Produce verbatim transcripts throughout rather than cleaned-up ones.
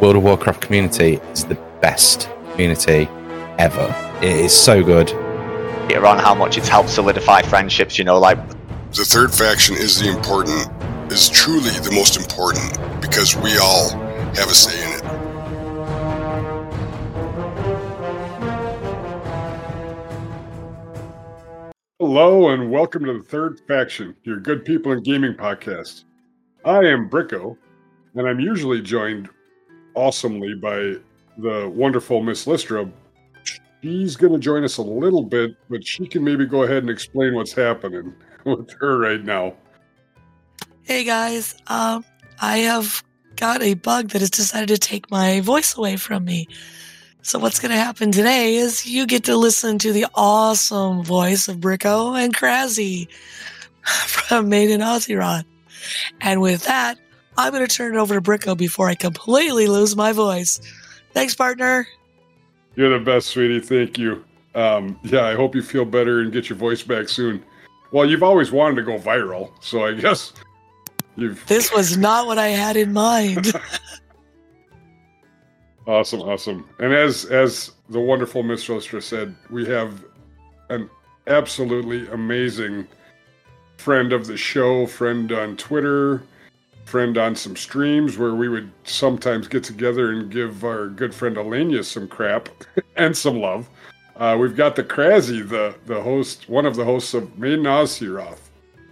World of Warcraft community is the best community ever. It is so good. Yeah, on how much it's helped solidify friendships, you know, like... The Third Faction is the important, is truly the most important, because we all have a say in it. Hello and welcome to the Third Faction, your good people in gaming podcast. I am Bricko, and I'm usually joined awesomely by the wonderful Miss Lystra. She's going to join us a little bit, but she can maybe go ahead and explain what's happening with her right now. Hey guys, um, I have got a bug that has decided to take my voice away from me. So what's going to happen today is you get to listen to the awesome voice of Bricko and Krazy from Maiden Ozzyroth. And with that, I'm going to turn it over to Bricko before I completely lose my voice. Thanks, partner. You're the best, sweetie. Thank you. Um, yeah, I hope you feel better and get your voice back soon. Well, you've always wanted to go viral, so I guess you've... This was not what I had in mind. Awesome, awesome. And as as the wonderful Miss Lystra said, we have an absolutely amazing friend of the show, friend on Twitter, friend on some streams where we would sometimes get together and give our good friend Alenia some crap and some love. Uh, we've got the Krazy, the the host, one of the hosts of Maiden Ozzyroth.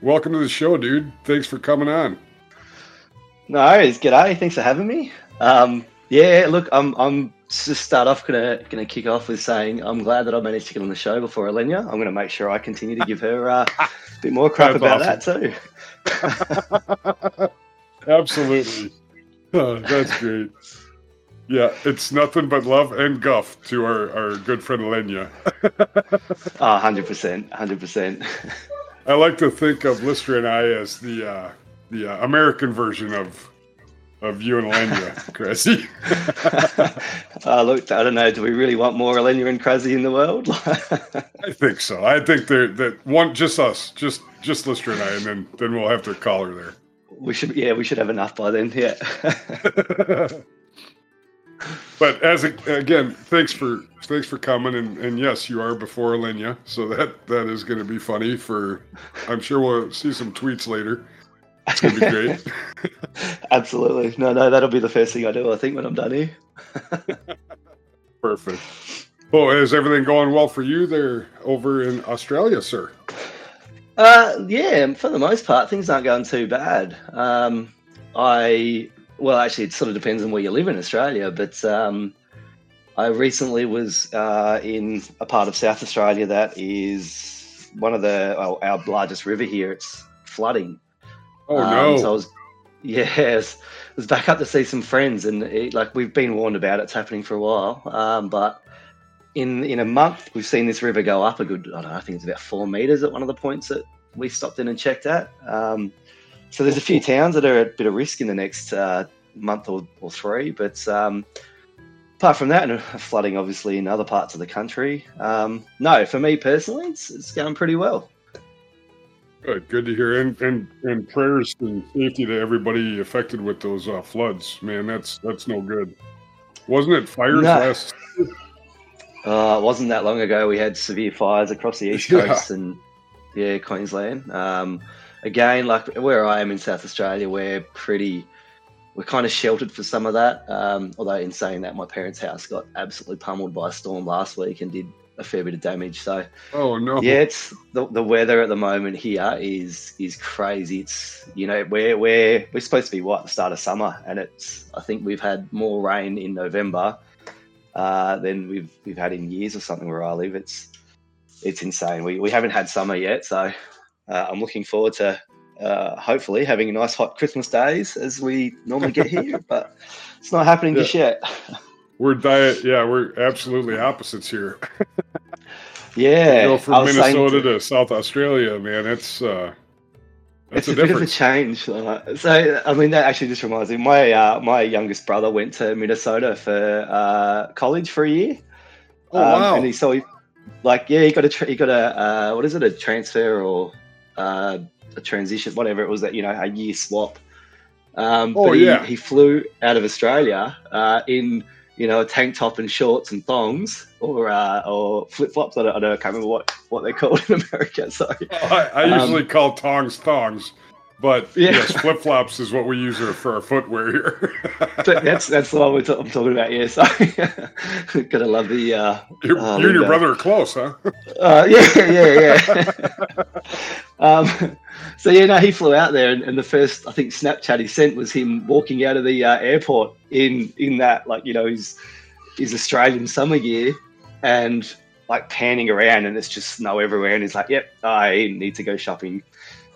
Welcome to the show, dude. Thanks for coming on. No worries. G'day. Thanks for having me. Um... Yeah, look, I'm. I'm to start off gonna gonna kick off with saying I'm glad that I managed to get on the show before Alenia. I'm gonna make sure I continue to give her uh, a bit more crap about awesome. that too. Absolutely, oh, that's great. Yeah, it's nothing but love and guff to our, our good friend Alenia. Ah, hundred percent, hundred percent. I like to think of Lystra and I as the uh, the uh, American version of. Of you and Alenia, Krazy. uh, look, I don't know. Do we really want more Alenia and Krazy in the world? I think so. I think they're that one. Just us, just just Lystra and I, and then then we'll have to call her there. We should, yeah, we should have enough by then. Yeah. But as a, again, thanks for thanks for coming, and, and yes, you are before Alenia, so that that is going to be funny. For I'm sure we'll see some tweets later. It's going to be great. Absolutely. No, no, that'll be the first thing I do, I think, when I'm done here. Perfect. Well, is everything going well for you there over in Australia, sir? Uh, yeah, for the most part, things aren't going too bad. Um, I, well, actually, it sort of depends on where you live in Australia, but um, I recently was uh, in a part of South Australia that is one of the well, our largest river here. It's flooding. Oh no! Um, so I was, yes, I was back up to see some friends, and it, like we've been warned about it, it's happening for a while. Um, but in in a month, we've seen this river go up a good, I don't know, I think it's about four meters at one of the points that we stopped in and checked at. Um, so there's a few towns that are a bit of risk in the next uh, month or, or three. But um, apart from that, and flooding obviously in other parts of the country. Um, no, for me personally, it's, it's going pretty well. Good, good to hear, and, and and prayers and safety to everybody affected with those uh, floods. Man, that's that's no good. Wasn't it fires no. last? Uh, it wasn't that long ago. We had severe fires across the east coast yeah. and yeah, Queensland. Um, again, like where I am in South Australia, we're pretty, we're kind of sheltered for some of that. Um, although in saying that, my parents' house got absolutely pummeled by a storm last week and did a fair bit of damage, so oh no yeah it's the, the weather at the moment here is is crazy. It's, you know, we're we're we're supposed to be what, the start of summer, and it's I think we've had more rain in November uh than we've we've had in years or something where I live. It's it's insane. We we haven't had summer yet, so uh, I'm looking forward to uh hopefully having a nice hot Christmas days as we normally get here, but it's not happening yeah. just yet. We're diet, yeah. We're absolutely opposites here. Yeah, you go from Minnesota to, to South Australia, man. It's uh, that's it's a, a bit difference. of a change. Like, so, I mean, that actually just reminds me. My uh, my youngest brother went to Minnesota for uh, college for a year. Oh um, wow! And he saw, like, yeah, he got a tra- he got a uh, what is it, a transfer or uh, a transition, whatever it was, that, you know, a year swap. Um, oh, but he, yeah. he flew out of Australia uh, in, you know, a tank top and shorts and thongs or uh, or flip-flops. I don't, I don't I can't remember what, what they're called in America. Sorry. Oh, I, I usually um, call tongs thongs. But yeah. yes, flip flops is what we use for our footwear here. that's that's the one we're t- I'm talking about. Yeah, so gonna love the. Uh, you uh, and your uh, brother are close, huh? uh, yeah, yeah, yeah. um, so yeah, no, he flew out there, and, and the first I think Snapchat he sent was him walking out of the uh, airport in in that like you know his his Australian summer gear, and like panning around, and there's just snow everywhere, and he's like, "Yep, I need to go shopping."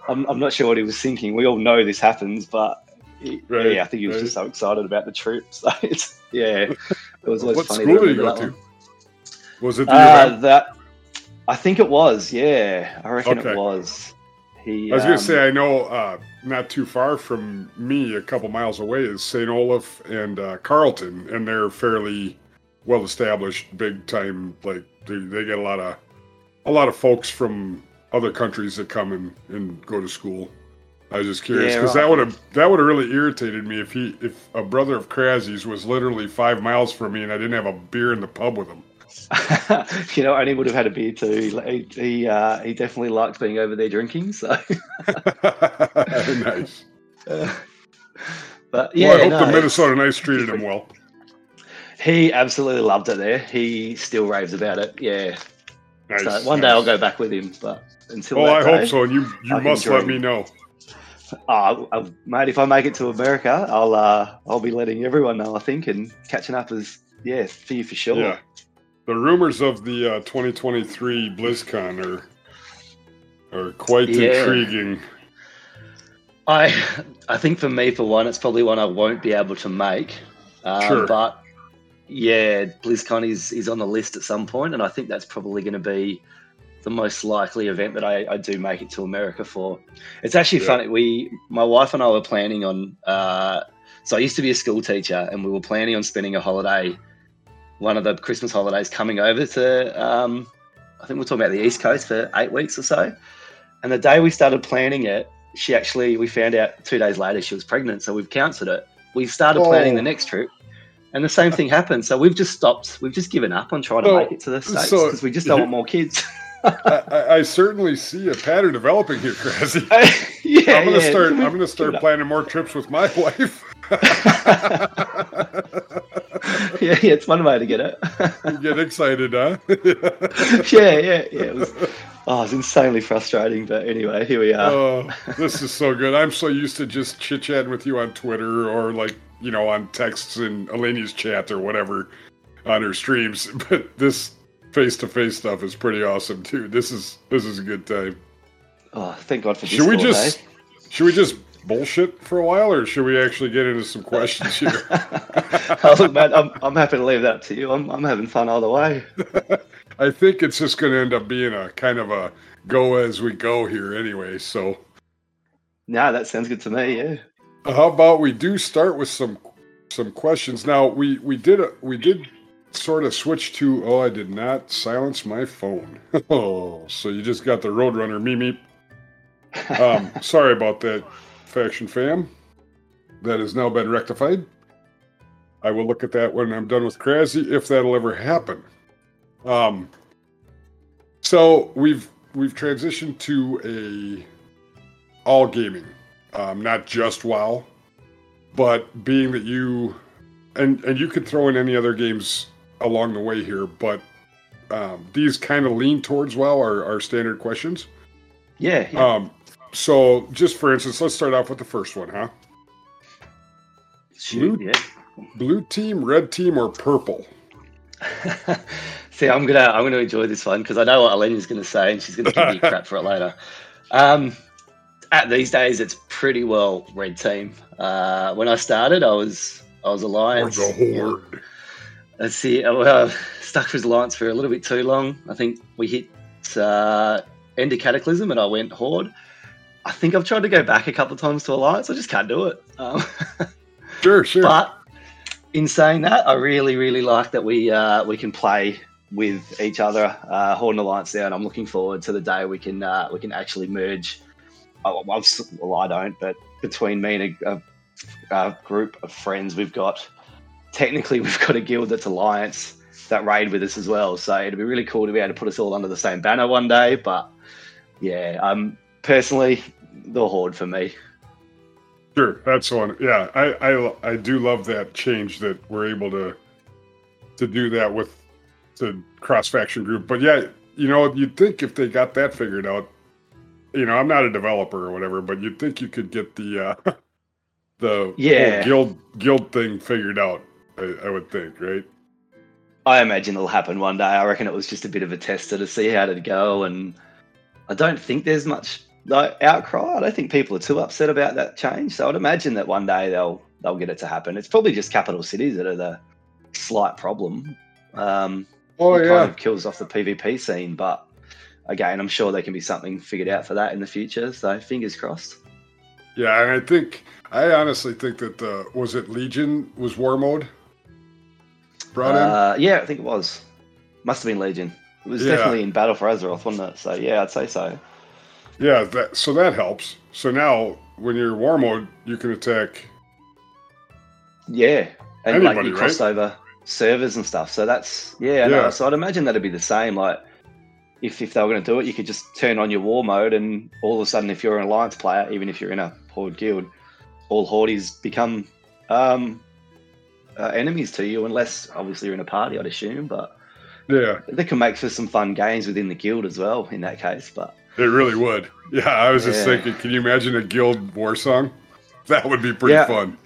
I'm, I'm not sure what he was thinking. We all know this happens, but he, right, yeah, I think he was right. just so excited about the trip. So it's yeah, it was always what funny. What school did you go to? Was it the uh, that? I think it was. Yeah, I reckon okay. it was. He. I was um, gonna say I know uh, not too far from me, a couple miles away, is Saint Olaf and uh, Carleton, and they're fairly well established, big time. Like they, they get a lot of a lot of folks from other countries that come and, and go to school. I was just curious because yeah, right. that would have that would have really irritated me if he if a brother of Krazy's was literally five miles from me and I didn't have a beer in the pub with him. You know, and he would have had a beer too. He he, uh, he definitely likes being over there drinking. So nice. Uh, but yeah, well, I hope no, the Minnesota Nights treated him well. He absolutely loved it there. He still raves about it. Yeah. Nice, so one nice. day I'll go back with him, but until well, that day, I hope so. And you, you must let me know. Uh, I'll, mate, if I make it to America, I'll uh, I'll be letting everyone know, I think, and catching up as yeah for you for sure. Yeah. The rumors of the uh, twenty twenty-three BlizzCon are are quite yeah. intriguing. I I think for me, for one, it's probably one I won't be able to make. Uh, sure, but. Yeah, BlizzCon is, is on the list at some point, and I think that's probably going to be the most likely event that I, I do make it to America for. It's actually yeah. funny. We, my wife and I were planning on uh, – so I used to be a school teacher, and we were planning on spending a holiday, one of the Christmas holidays, coming over to um, – I think we're talking about the East Coast for eight weeks or so. And the day we started planning it, she actually – we found out two days later she was pregnant, so we've cancelled it. We started oh. planning the next trip. And the same thing happened. So we've just stopped. We've just given up on trying to so, make it to the States because so, we just don't want more kids. I, I, I certainly see a pattern developing here, Krazy. Uh, yeah, I'm going to yeah. start. I'm going to start planning more trips with my wife. yeah, yeah, it's one way to get it. You get excited, huh? yeah, yeah, yeah. It was, oh, it's insanely frustrating, but anyway, here we are. Oh, this is so good. I'm so used to just chit-chatting with you on Twitter or like, you know, on texts and Alenia's chat or whatever on her streams. But this face-to-face stuff is pretty awesome too. This is this is a good time. Oh, thank God for this. Should we just day. should we just bullshit for a while, or should we actually get into some questions here? Oh, look, man, I'm I'm happy to leave that to you. I'm I'm having fun all the way. I think it's just going to end up being a kind of a go as we go here, anyway. So, no, that sounds good to me. Yeah. How about we do start with some some questions? Now we we did a, we did sort of switch to. Oh, I did not silence my phone. Oh, so you just got the Roadrunner meme. Um, sorry about that, Faction fam. That has now been rectified. I will look at that when I'm done with Krazy, if that'll ever happen. Um. So we've we've transitioned to a all gaming. Um, not just WoW, but being that you, and, and you could throw in any other games along the way here, but um, these kind of lean towards WoW are, are standard questions. Yeah. yeah. Um, so just for instance, let's start off with the first one, huh? Shoot, blue, yeah. blue team, red team, or purple? See, I'm gonna I'm gonna enjoy this one because I know what Alenia's gonna say, and she's gonna give me crap for it later. Um. At these days, it's pretty well red team. Uh, when I started, I was I was Alliance. Or the Horde. Let's see. I was stuck with Alliance for a little bit too long. I think we hit uh, end of Cataclysm, and I went Horde. I think I've tried to go back a couple of times to Alliance. I just can't do it. Um, sure, sure. But in saying that, I really, really like that we uh, we can play with each other, uh, Horde and Alliance now, and I'm looking forward to the day we can uh, we can actually merge. Well, I don't, but between me and a, a uh, group of friends we've got. Technically, we've got a guild that's Alliance that raid with us as well. So it'd be really cool to be able to put us all under the same banner one day. But yeah, um, personally, the Horde for me. Sure, that's one. Yeah, I, I I do love that change that we're able to to do that with the cross faction group. But yeah, you know, you'd think if they got that figured out, you know, I'm not a developer or whatever, but you'd think you could get the uh, the yeah. guild guild thing figured out. I, I would think, right? I imagine it'll happen one day. I reckon it was just a bit of a tester to see how it'd go, and I don't think there's much. No outcry. I don't think people are too upset about that change. So I'd imagine that one day they'll they'll get it to happen. It's probably just capital cities that are the slight problem. Um, oh yeah, kind of kills off the PvP scene. But again, I'm sure there can be something figured out for that in the future. So fingers crossed. Yeah, and I think I honestly think that the, was it Legion was War Mode brought uh, in. Yeah, I think it was. Must have been Legion. It was yeah. definitely in Battle for Azeroth, wasn't it? So yeah, I'd say so. Yeah, that, so that helps. So now, when you're War Mode, you can attack. Yeah, and anybody, like you right? cross over servers and stuff. So that's yeah. yeah. No, so I'd imagine that'd be the same. Like if if they were going to do it, you could just turn on your War Mode, and all of a sudden, if you're an Alliance player, even if you're in a Horde guild, all Hordies become um, uh, enemies to you, unless obviously you're in a party, I'd assume. But yeah, they can make for some fun games within the guild as well. In that case, but. It really would. Yeah, I was just yeah. thinking, can you imagine a guild war song? That would be pretty yeah, fun.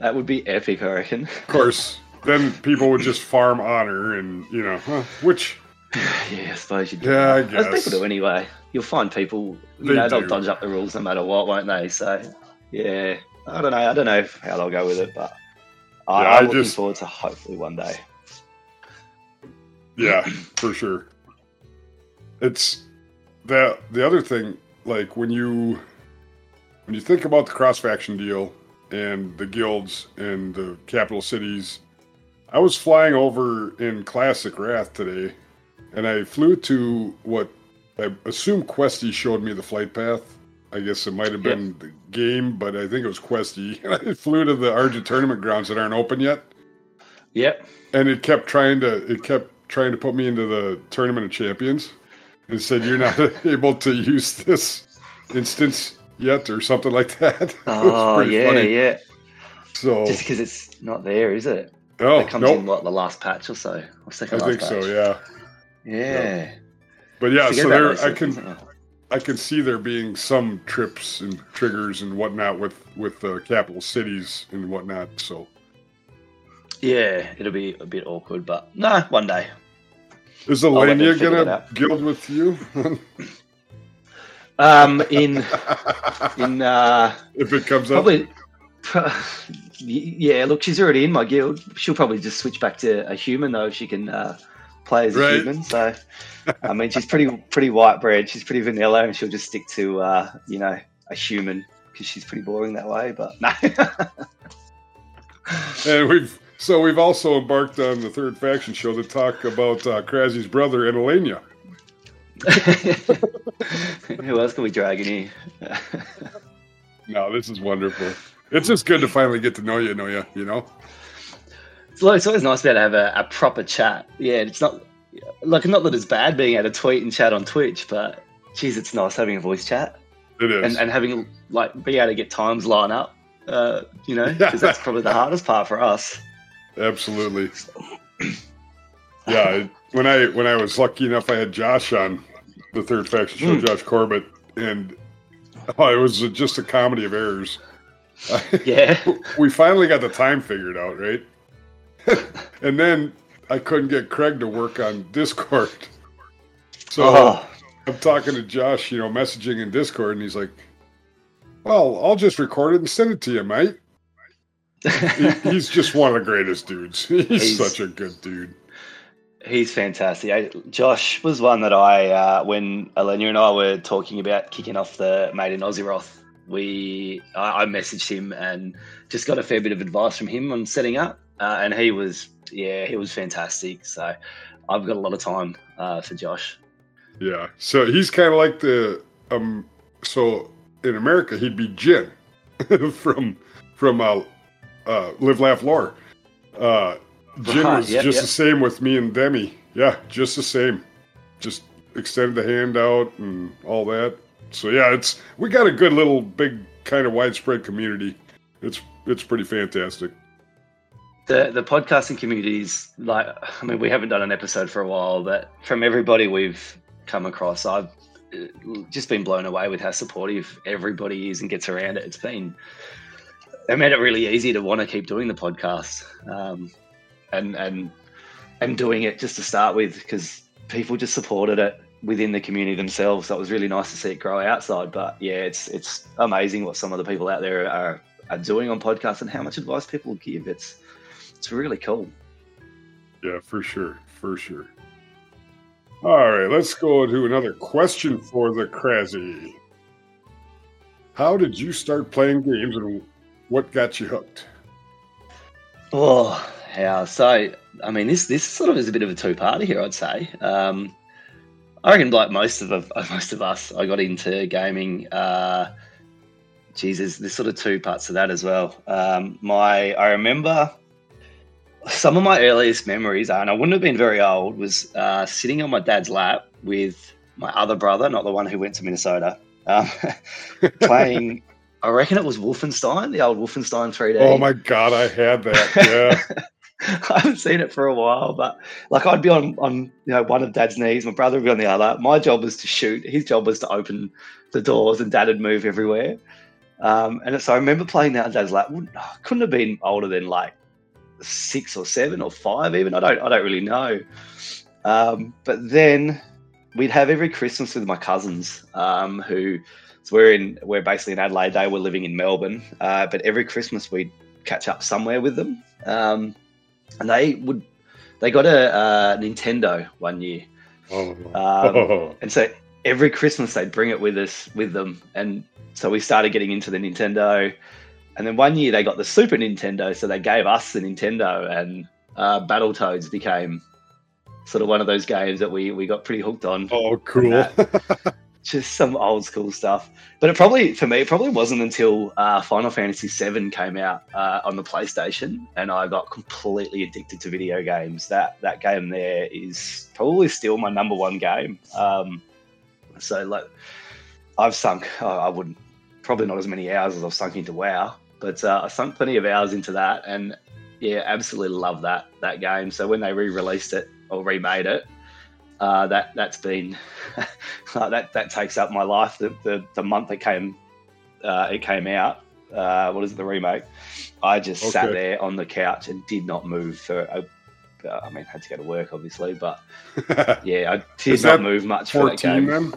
That would be epic, I reckon. Of course, then people would just farm honor and, you know, huh, which... Yeah, I suppose you do. Yeah, I guess. As people do anyway. You'll find people, you they know, do. They'll dodge up the rules no matter what, won't they? So, yeah, I don't know. I don't know how they'll go with it, but yeah, I'm I looking just... forward to hopefully one day. Yeah, for sure. It's... The the other thing, like when you when you think about the cross faction deal and the guilds and the capital cities, I was flying over in Classic Wrath today, and I flew to what I assume Questie showed me the flight path. I guess it might have been yep. the game, but I think it was Questie. And I flew to the Argent tournament grounds that aren't open yet. Yep. And it kept trying to it kept trying to put me into the Tournament of Champions. And said, you're not able to use this instance yet, or something like that. Oh, yeah, funny. yeah. So just because it's not there, is it? Oh, it comes nope. in what, the last patch or so, or second I last patch. I think so. Yeah. Yeah. yeah. But yeah, Forget so there, I can, things, I can see there being some trips and triggers and whatnot with with the uh, capital cities and whatnot. So. Yeah, it'll be a bit awkward, but no, one day. Is Alenia gonna guild with you? um, in in uh, if it comes probably, up, yeah. Look, she's already in my guild. She'll probably just switch back to a human though if she can uh, play as right. a human. So, I mean, she's pretty pretty white bread. She's pretty vanilla, and she'll just stick to uh, you know a human because she's pretty boring that way. But no. And we've. So we've also embarked on the Third Faction show to talk about uh, Krazy's brother and Alenia. Who else can we drag in here? No, this is wonderful. It's just good to finally get to know you, know you, you know? It's, like, it's always nice to be able to have a, a proper chat. Yeah, it's not like not that it's bad being able to tweet and chat on Twitch, but geez, it's nice having a voice chat. It is. And, and having, like, being able to get times line up, uh, you know, because that's probably the hardest part for us. Absolutely. Yeah, when I when I was lucky enough, I had Josh on the Third Faction show, mm. Josh Corbett, and oh, it was just a comedy of errors. Yeah. We finally got the time figured out, right? And then I couldn't get Craig to work on Discord. So oh. I'm talking to Josh, you know, messaging in Discord, and he's like, well, I'll just record it and send it to you, mate. he, he's just one of the greatest dudes. He's, he's such a good dude. He's fantastic. I, Josh was one that I, uh, when Alenia and I were talking about kicking off the Maiden Ozzyroth, we I, I messaged him and just got a fair bit of advice from him on setting up. Uh, and he was, yeah, he was fantastic. So I've got a lot of time uh, for Josh. Yeah. So he's kind of like the um. So in America, he'd be Jen from. from uh, uh, Live Laugh Lore. Uh, Jen was yep, just yep. the same with me and Demi. Yeah, just the same. Just extended the hand out and all that. So yeah, it's we got a good little big kind of widespread community. It's it's pretty fantastic. The the podcasting community is like, I mean, we haven't done an episode for a while, but from everybody we've come across, I've just been blown away with how supportive everybody is and gets around it. It's been, it made it really easy to want to keep doing the podcast, um, and and and doing it just to start with because people just supported it within the community themselves. So it was really nice to see it grow outside. But yeah, it's it's amazing what some of the people out there are are doing on podcasts and how much advice people give. It's It's really cool. Yeah, for sure. For sure. All right, let's go to another question for the Krazy. How did you start playing games and what got you hooked? Oh, yeah. So, I mean, this this sort of is a bit of a two-parter here, I'd say. Um, I reckon like most of the, most of us, I got into gaming. Uh, geez, there's, there's sort of two parts to that as well. Um, my I remember... Some of my earliest memories, and I wouldn't have been very old, was uh, sitting on my dad's lap with my other brother, not the one who went to Minnesota, um, playing, I reckon it was Wolfenstein, the old Wolfenstein three D. Oh my God, I had that, yeah. I haven't seen it for a while, but like I'd be on, on you know one of Dad's knees, my brother would be on the other. My job was to shoot, his job was to open the doors, and Dad would move everywhere. Um, and so I remember playing that on Dad's lap. I couldn't have been older than like, six or seven or five even. I don't I don't really know. Um, but then we'd have every Christmas with my cousins um, who so we're in we're basically in Adelaide. They were living in Melbourne. Uh, but every Christmas we'd catch up somewhere with them. Um, and they would they got a uh, Nintendo one year. Oh. Um, oh. And so every Christmas they'd bring it with us with them. And so we started getting into the Nintendo. And then one year they got the Super Nintendo, so they gave us the Nintendo, and uh, Battletoads became sort of one of those games that we, we got pretty hooked on. Oh, cool. Just some old school stuff. But it probably, for me, it probably wasn't until uh, Final Fantasy seven came out uh, on the PlayStation, and I got completely addicted to video games. That that game there is probably still my number one game. Um, so like, I've sunk, oh, I wouldn't, probably not as many hours as I've sunk into WoW, but uh, I sunk plenty of hours into that, and yeah, absolutely love that that game. So when they re-released it or remade it, uh, that that's been that that takes up my life. The the, the month it came uh, it came out, uh, what is it, the remake? I just okay. sat there on the couch and did not move for. A, uh, I mean, I had to go to work obviously, but yeah, I did not move much for that game. Then?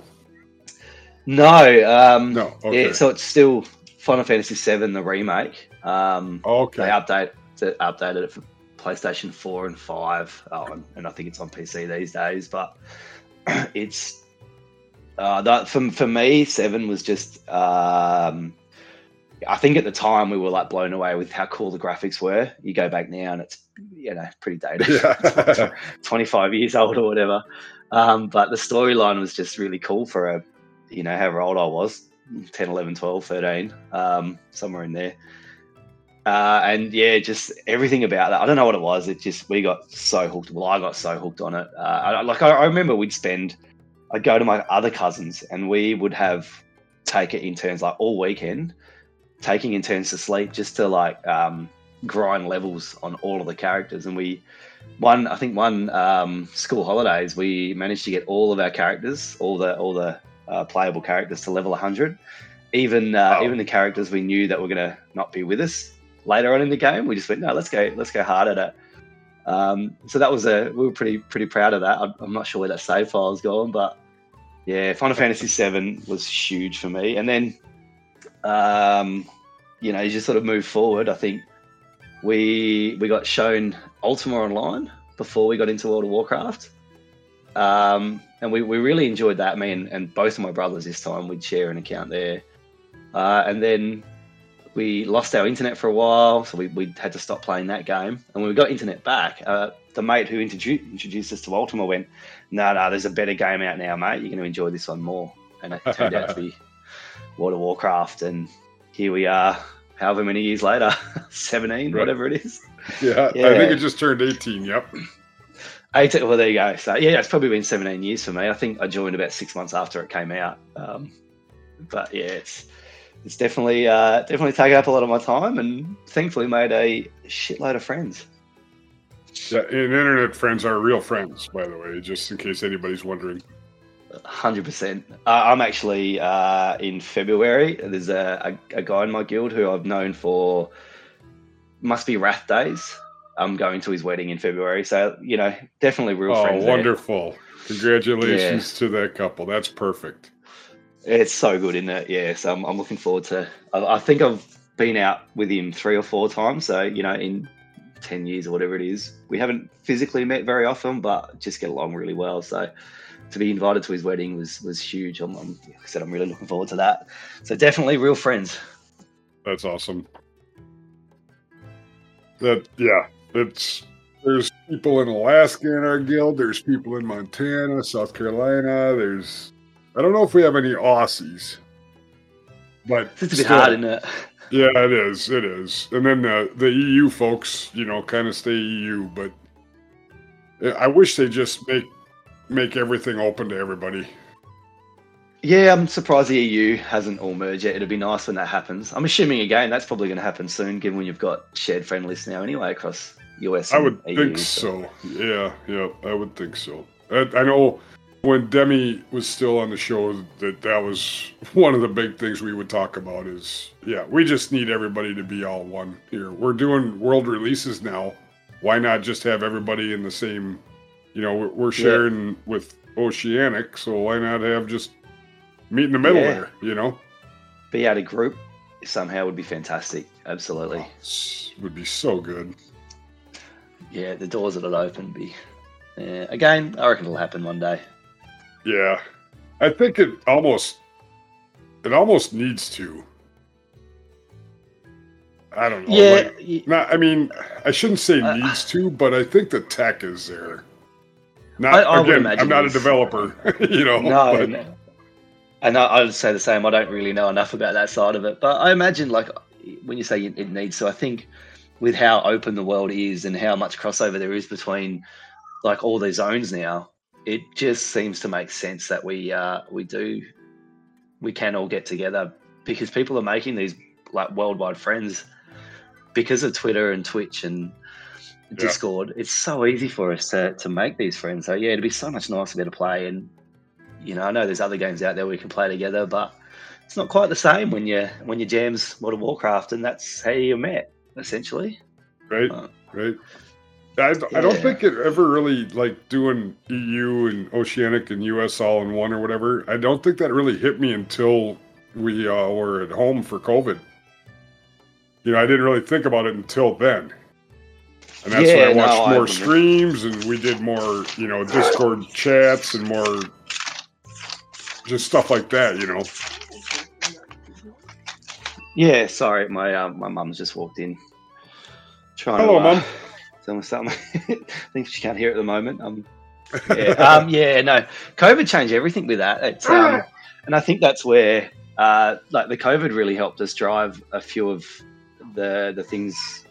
No, um, no okay. yeah, so it's still Final Fantasy seven, the remake. Um, okay. They update, updated it for PlayStation four and five, oh, and I think it's on P C these days. But it's uh, that for for me, seven was just. Um, I think at the time we were like blown away with how cool the graphics were. You go back now and it's you know pretty dated, yeah. twenty-five years old or whatever. Um, but the storyline was just really cool for a. You know, however old I was, ten, eleven, twelve, thirteen, um, somewhere in there. Uh, and yeah, just everything about that. I don't know what it was. It just, we got so hooked. Well, I got so hooked on it. Uh, I, like I, I remember we'd spend, I'd go to my other cousins and we would have take it in turns like all weekend, taking in turns to sleep just to like um, grind levels on all of the characters. And we, one, I think one um, school holidays, we managed to get all of our characters, all the, all the, Uh, playable characters to level one hundred. Even uh, oh. even the characters we knew that were going to not be with us later on in the game, we just went, no, let's go, let's go hard at it. Um, so that was a we were pretty pretty proud of that. I'm, I'm not sure where that save file is going, but yeah, Final Fantasy seven was huge for me. And then, um, you know, you just sort of move forward. I think we we got shown Ultima Online before we got into World of Warcraft. Um, and we, we really enjoyed that. Me and, and both of my brothers this time, we'd share an account there. Uh, and then we lost our internet for a while, so we, we had to stop playing that game. And when we got internet back, uh, the mate who introduced, introduced us to Ultima went, no, nah, no, nah, there's a better game out now, mate. You're going to enjoy this one more. And it turned out to be World of Warcraft. And here we are however many years later, seventeen, right. whatever it is. Yeah, yeah, I think it just turned eighteen, yep. eighteen, well, there you go. So, yeah, it's probably been seventeen years for me. I think I joined about six months after it came out. Um, but, yeah, it's it's definitely uh, definitely taken up a lot of my time and thankfully made a shitload of friends. Yeah, and internet friends are real friends, by the way, just in case anybody's wondering. one hundred percent. Uh, I'm actually uh, in February. There's a, a, a guy in my guild who I've known for, must be Wrath Days. I'm going to his wedding in February. So, you know, definitely real oh, friends. Oh, wonderful. There. Congratulations yeah. to that couple. That's perfect. It's so good, isn't it? Yeah, so I'm, I'm looking forward to... I, I think I've been out with him three or four times. So, you know, in ten years or whatever it is, we haven't physically met very often, but just get along really well. So... to be invited to his wedding was was huge. I'm, I'm, like I said, I'm really looking forward to that. So definitely real friends. That's awesome. That yeah, it's there's people in Alaska in our guild. There's people in Montana, South Carolina. There's I don't know if we have any Aussies, but it's a bit still, hard, isn't it? Yeah, it is. It is. And then the the E U folks, you know, kind of stay E U, but I wish they just make. Make everything open to everybody. Yeah, I'm surprised the E U hasn't all merged yet. It'd be nice when that happens. I'm assuming, again, that's probably going to happen soon, given when you've got shared friend lists now anyway across U S and I would E U, think so. so. Yeah, yeah, I would think so. I, I know when Demi was still on the show, that that was one of the big things we would talk about is, yeah, we just need everybody to be all one here. We're doing world releases now. Why not just have everybody in the same... You know, we're sharing yeah. with Oceanic, so why not have just meet in the middle yeah. there, you know? Be out a group somehow would be fantastic. Absolutely. Oh, would be so good. Yeah, the doors that would open be... Yeah. Again, I reckon it'll happen one day. Yeah. I think it almost... It almost needs to. I don't know. Yeah. Like, not, I mean, I shouldn't say uh, needs to, but I think the tech is there. Not, I, I again, I'm not a developer, you know. No, but... no. And I, I would say the same. I don't really know enough about that side of it. But I imagine, like, when you say it needs to, I think with how open the world is and how much crossover there is between, like, all the zones now, it just seems to make sense that we uh, we do, we can all get together because people are making these, like, worldwide friends because of Twitter and Twitch and... Discord. Yeah. It's so easy for us to, to make these friends. So yeah, it'd be so much nicer to play. And you know, I know there's other games out there we can play together, but it's not quite the same when you when you jam's World of Warcraft, and that's how you met essentially. Right, uh, right. I, yeah. I don't think it ever really like doing E U and Oceanic and U S all in one or whatever. I don't think that really hit me until we uh, were at home for COVID. You know, I didn't really think about it until then. And that's yeah, when I watched no, more I streams and we did more, you know, Discord chats and more just stuff like that, you know. Yeah, sorry, my uh, my mum's just walked in. Trying Hello, to, uh, mum. Tell me something. I think she can't hear it at the moment. Um, yeah, um, yeah, no, COVID changed everything with that. It's, um, and I think that's where, uh, like, the COVID really helped us drive a few of the the things.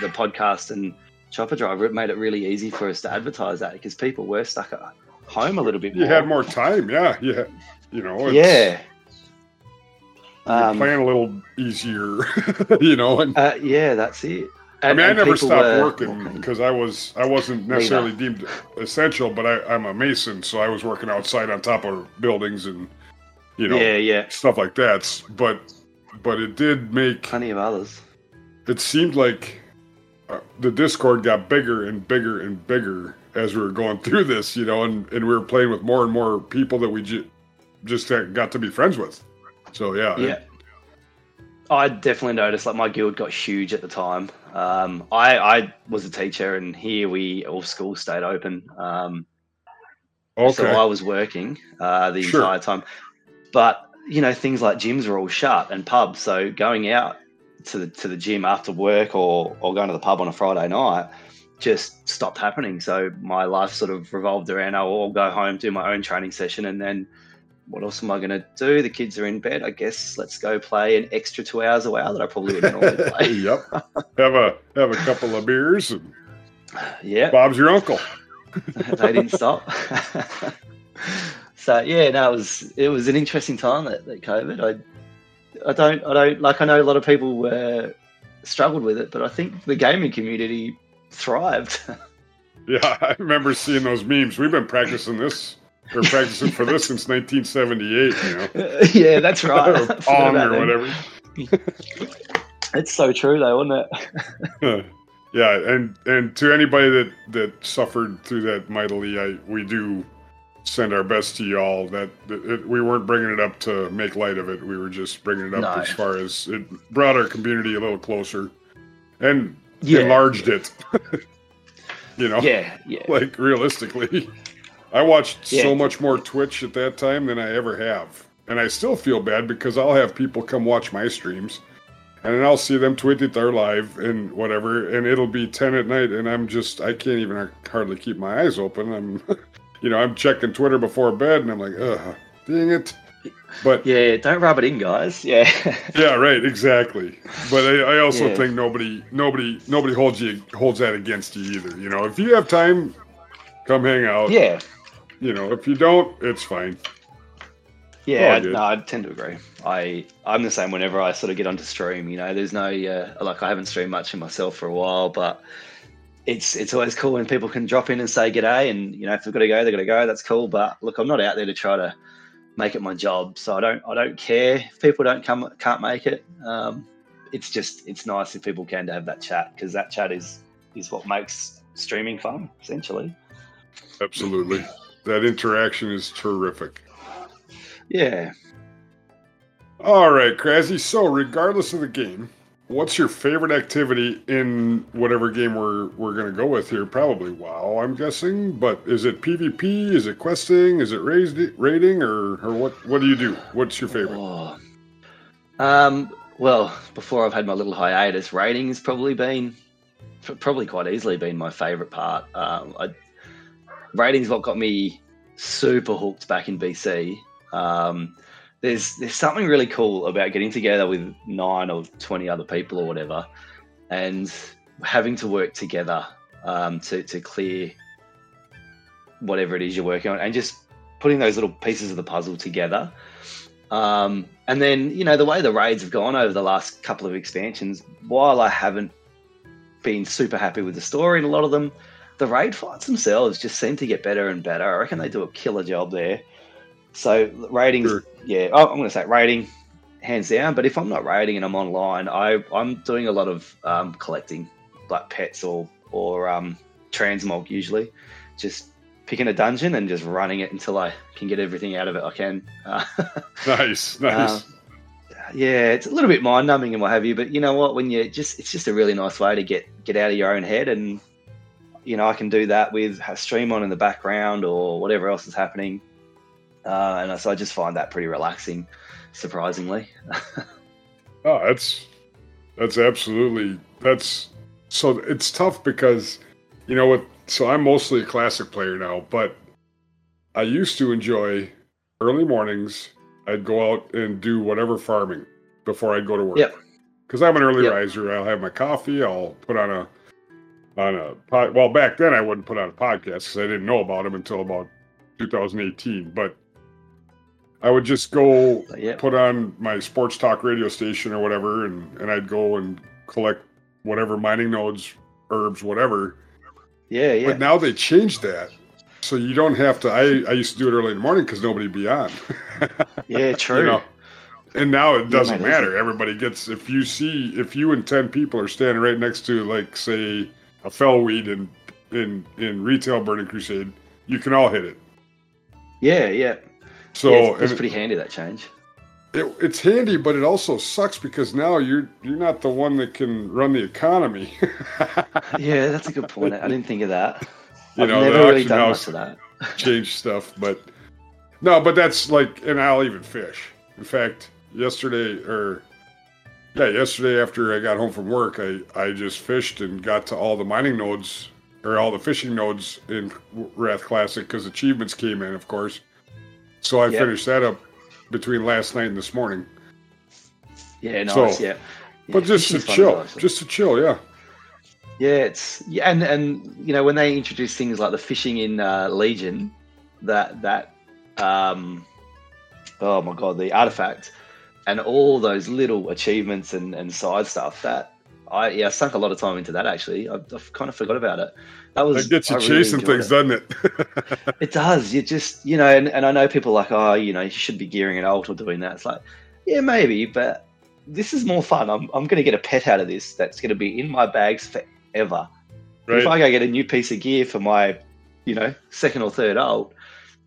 The podcast and Chopper Drive, it made it really easy for us to advertise that because people were stuck at home a little bit more. You had more time, yeah, yeah. You know, it's, yeah. Um, playing a little easier, you know. And, uh, yeah, that's it. And, I mean, I never stopped working because I was I wasn't necessarily deemed essential, but I, I'm a mason, so I was working outside on top of buildings and you know, yeah, yeah. stuff like that. But but it did make plenty of others. It seemed like uh, the Discord got bigger and bigger and bigger as we were going through this, you know, and, and we were playing with more and more people that we ju- just got to be friends with. So, yeah. Yeah. It, I definitely noticed, like, my guild got huge at the time. Um, I, I was a teacher, and here we all school stayed open. Um, okay. So I was working uh, the sure. entire time. But, you know, things like gyms were all shut and pubs, so going out to the to the gym after work or, or going to the pub on a Friday night just stopped happening. So my life sort of revolved around, I'll go home, do my own training session, and then what else am I going to do? The kids are in bed. I guess let's go play an extra two hours a hour that I probably wouldn't normally play. Yep. Have a have a couple of beers. And yeah. Bob's your uncle. They didn't stop. So yeah, no, it was it was an interesting time that, that COVID. I I don't I don't like I know a lot of people were struggled with it, but I think the gaming community thrived. Yeah, I remember seeing those memes. We've been practicing this. We're practicing for this since nineteen seventy-eight, you know. Yeah, that's right. Or Pong or whatever. It's so true, though, isn't it? Yeah, and, and to anybody that, that suffered through that mightily, I, we do send our best to y'all. That it, we weren't bringing it up to make light of it. We were just bringing it up no. as far as it brought our community a little closer and yeah. enlarged it. You know? Yeah, yeah. Like, realistically. I watched yeah. so much more Twitch at that time than I ever have. And I still feel bad because I'll have people come watch my streams. And then I'll see them tweet it there live and whatever. And it'll be ten at night and I'm just, I can't even hardly keep my eyes open. I'm, you know, I'm checking Twitter before bed and I'm like, ugh, dang it. But yeah, don't rub it in, guys. Yeah. Yeah, right. Exactly. But I, I also yeah. think nobody, nobody, nobody holds you, holds that against you either. You know, if you have time, come hang out. Yeah. You know, if you don't, it's fine. Yeah, no, I tend to agree. I, I'm the same whenever I sort of get onto stream, you know. There's no, uh, like, I haven't streamed much in myself for a while, but it's it's always cool when people can drop in and say g'day, and, you know, if they've got to go, they've got to go, that's cool. But, look, I'm not out there to try to make it my job, so I don't I don't care if people don't come can't make it. Um, it's just, it's nice if people can to have that chat, because that chat is, is what makes streaming fun, essentially. Absolutely. That interaction is terrific. Yeah. All right, Krazy. So, regardless of the game, what's your favorite activity in whatever game we're we're going to go with here? Probably WoW, I'm guessing. But is it PvP? Is it questing? Is it raiding? Or or what? What do you do? What's your favorite? Oh. Um. Well, before I've had my little hiatus, raiding has probably been, probably quite easily been my favorite part. Um. I. Raiding's what got me super hooked back in B C. Um, there's there's something really cool about getting together with nine or twenty other people or whatever, and having to work together um, to to clear whatever it is you're working on, and just putting those little pieces of the puzzle together. Um, and then you know the way the raids have gone over the last couple of expansions. While I haven't been super happy with the story in a lot of them, the raid fights themselves just seem to get better and better. I reckon they do a killer job there. So raiding, sure. yeah, oh, I'm going to say raiding, hands down. But if I'm not raiding and I'm online, I, I'm doing a lot of um, collecting, like pets or or um, transmog usually. Just picking a dungeon and just running it until I can get everything out of it I can. Uh, nice, nice. Um, yeah, it's a little bit mind-numbing and what have you. But you know what? When you just, it's just a really nice way to get get out of your own head and. You know, I can do that with have stream on in the background or whatever else is happening. Uh, and so I just find that pretty relaxing, surprisingly. Oh, that's, that's absolutely, that's, so it's tough because, you know, with, so I'm mostly a classic player now, but I used to enjoy early mornings. I'd go out and do whatever farming before I'd go to work. Yep. Because I'm an early yep. riser. I'll have my coffee. I'll put on a, On a pod, well, back then I wouldn't put on a podcast because I didn't know about them until about two thousand eighteen. But I would just go yeah. put on my sports talk radio station or whatever, and, and I'd go and collect whatever mining nodes, herbs, whatever. Yeah, yeah. But now they changed that, so you don't have to. I, I used to do it early in the morning because nobody'd be on. Yeah, true. You know? And now it doesn't yeah, matter. Isn't. Everybody gets if you see if you and ten people are standing right next to like say. A fellweed in, in in retail Burning Crusade, you can all hit it. Yeah, yeah. So yeah, it's, it's pretty it, handy that change. It, it's handy, but it also sucks because now you're you're not the one that can run the economy. Yeah, that's a good point. I didn't think of that. You I've know, never the really done much of that. Change stuff, but no, but that's like, and I'll even fish. In fact, yesterday or. Yeah, yesterday after I got home from work, I, I just fished and got to all the mining nodes, or all the fishing nodes in Wrath Classic, because achievements came in, of course. So I yep. finished that up between last night and this morning. Yeah, nice, so, yeah. yeah. But just to chill, nice. just to chill, yeah. Yeah, it's yeah, and and you know when they introduce things like the fishing in uh, Legion, that that um, oh my god, the artifact, and all those little achievements and, and side stuff that I yeah I sunk a lot of time into that actually. I, I kind of forgot about it. That was that gets you I chasing really things, it. doesn't it? It does. You just you know, and, and I know people are like oh you know you should be gearing it out or doing that. It's like yeah maybe, but this is more fun. I'm I'm going to get a pet out of this that's going to be in my bags for. Ever. Right. If I go get a new piece of gear for my, you know, second or third old,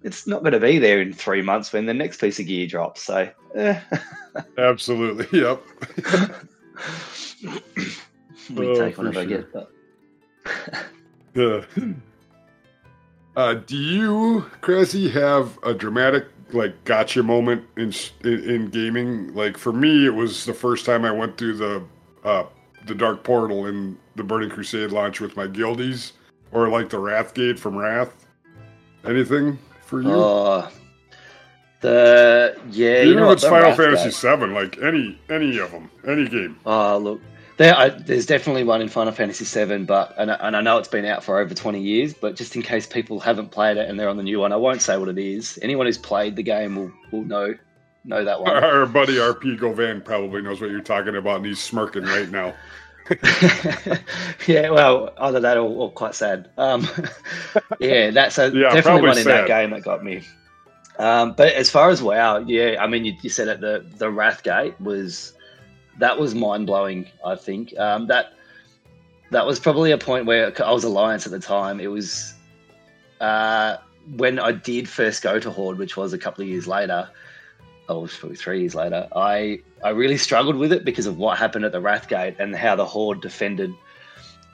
it's not going to be there in three months when the next piece of gear drops. So, eh. Absolutely, yep. we oh, take whatever sure. I get. But... uh, uh, do you, Krazy, have a dramatic like gotcha moment in, in in gaming? Like for me, it was the first time I went through the uh, the Dark Portal in. The Burning Crusade launch with my guildies, or like the Wrathgate from Wrath. Anything for you? Uh, the yeah, even you know, if it's Final Fantasy seven, like any any of them, any game. Oh, uh, look, there, I, there's definitely one in Final Fantasy seven, but and I, and I know it's been out for over twenty years, but just in case people haven't played it and they're on the new one, I won't say what it is. Anyone who's played the game will will know know that one. Our buddy R P Govan probably knows what you're talking about, and he's smirking right now. Yeah, well, either that or, or quite sad. Um, yeah, that's a, yeah, definitely one in sad. That game that got me. Um, but as far as WoW, yeah, I mean, you, you said it. The the Wrathgate was that was mind blowing. I think um, that that was probably a point where I was Alliance at the time. It was uh, when I did first go to Horde, which was a couple of years later. Oh, it was probably three years later. I. I really struggled with it because of what happened at the Wrathgate and how the Horde defended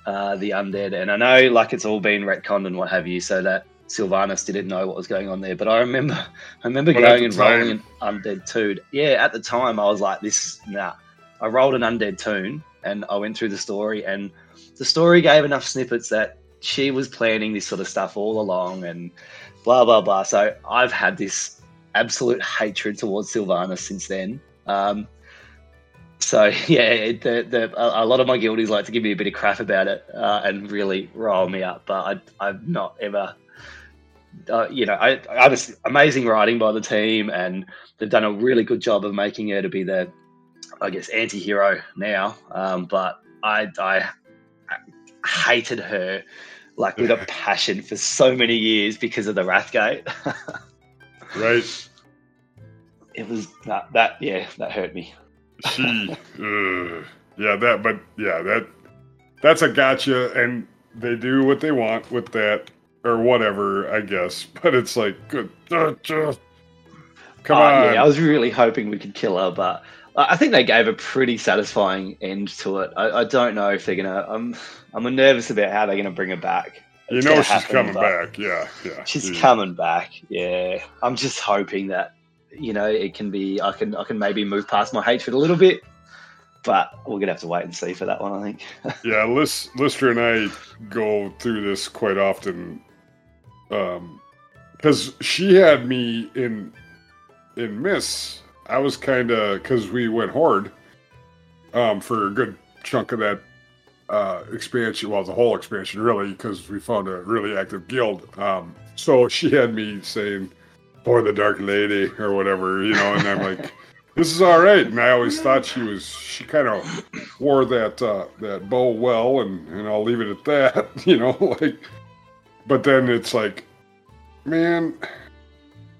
uh, the undead. And I know, like, it's all been retconned and what have you, so that Sylvanas didn't know what was going on there. But I remember, I remember but going and time. rolling an undead toon. Yeah, at the time I was like, "This nah." I rolled an undead toon and I went through the story, and the story gave enough snippets that she was planning this sort of stuff all along, and blah blah blah. So I've had this absolute hatred towards Sylvanas since then. Um, So yeah, the, the, a lot of my guildies like to give me a bit of crap about it uh, and really roll me up. But I, I've not ever, uh, you know, I, I was amazing writing by the team, and they've done a really good job of making her to be the, I guess, anti-hero now. Um, but I, I hated her like with a passion for so many years because of the Wrathgate. Right. It was that, that yeah, that hurt me. She, uh, yeah, that, but yeah, that, that's a gotcha, and they do what they want with that, or whatever, I guess. But it's like, good, gotcha. Come uh, on. Yeah, I was really hoping we could kill her, but I think they gave a pretty satisfying end to it. I, I don't know if they're gonna. I'm, I'm nervous about how they're gonna bring her back. You know, she's happen, coming back. Yeah, yeah. She's yeah. coming back. Yeah, I'm just hoping that. You know, it can be. I can. I can maybe move past my hatred a little bit, but we're gonna have to wait and see for that one. I think. Yeah, Lys, Lystra and I go through this quite often, um, because she had me in in Miss. I was kind of because we went Horde, um, for a good chunk of that uh, expansion. Well, the whole expansion really, because we found a really active guild. Um, so she had me saying. Or the Dark Lady, or whatever, you know, and I'm like, this is all right. And I always thought she was, she kind of wore that uh, that bow well, and, and I'll leave it at that, you know, like, but then it's like, man,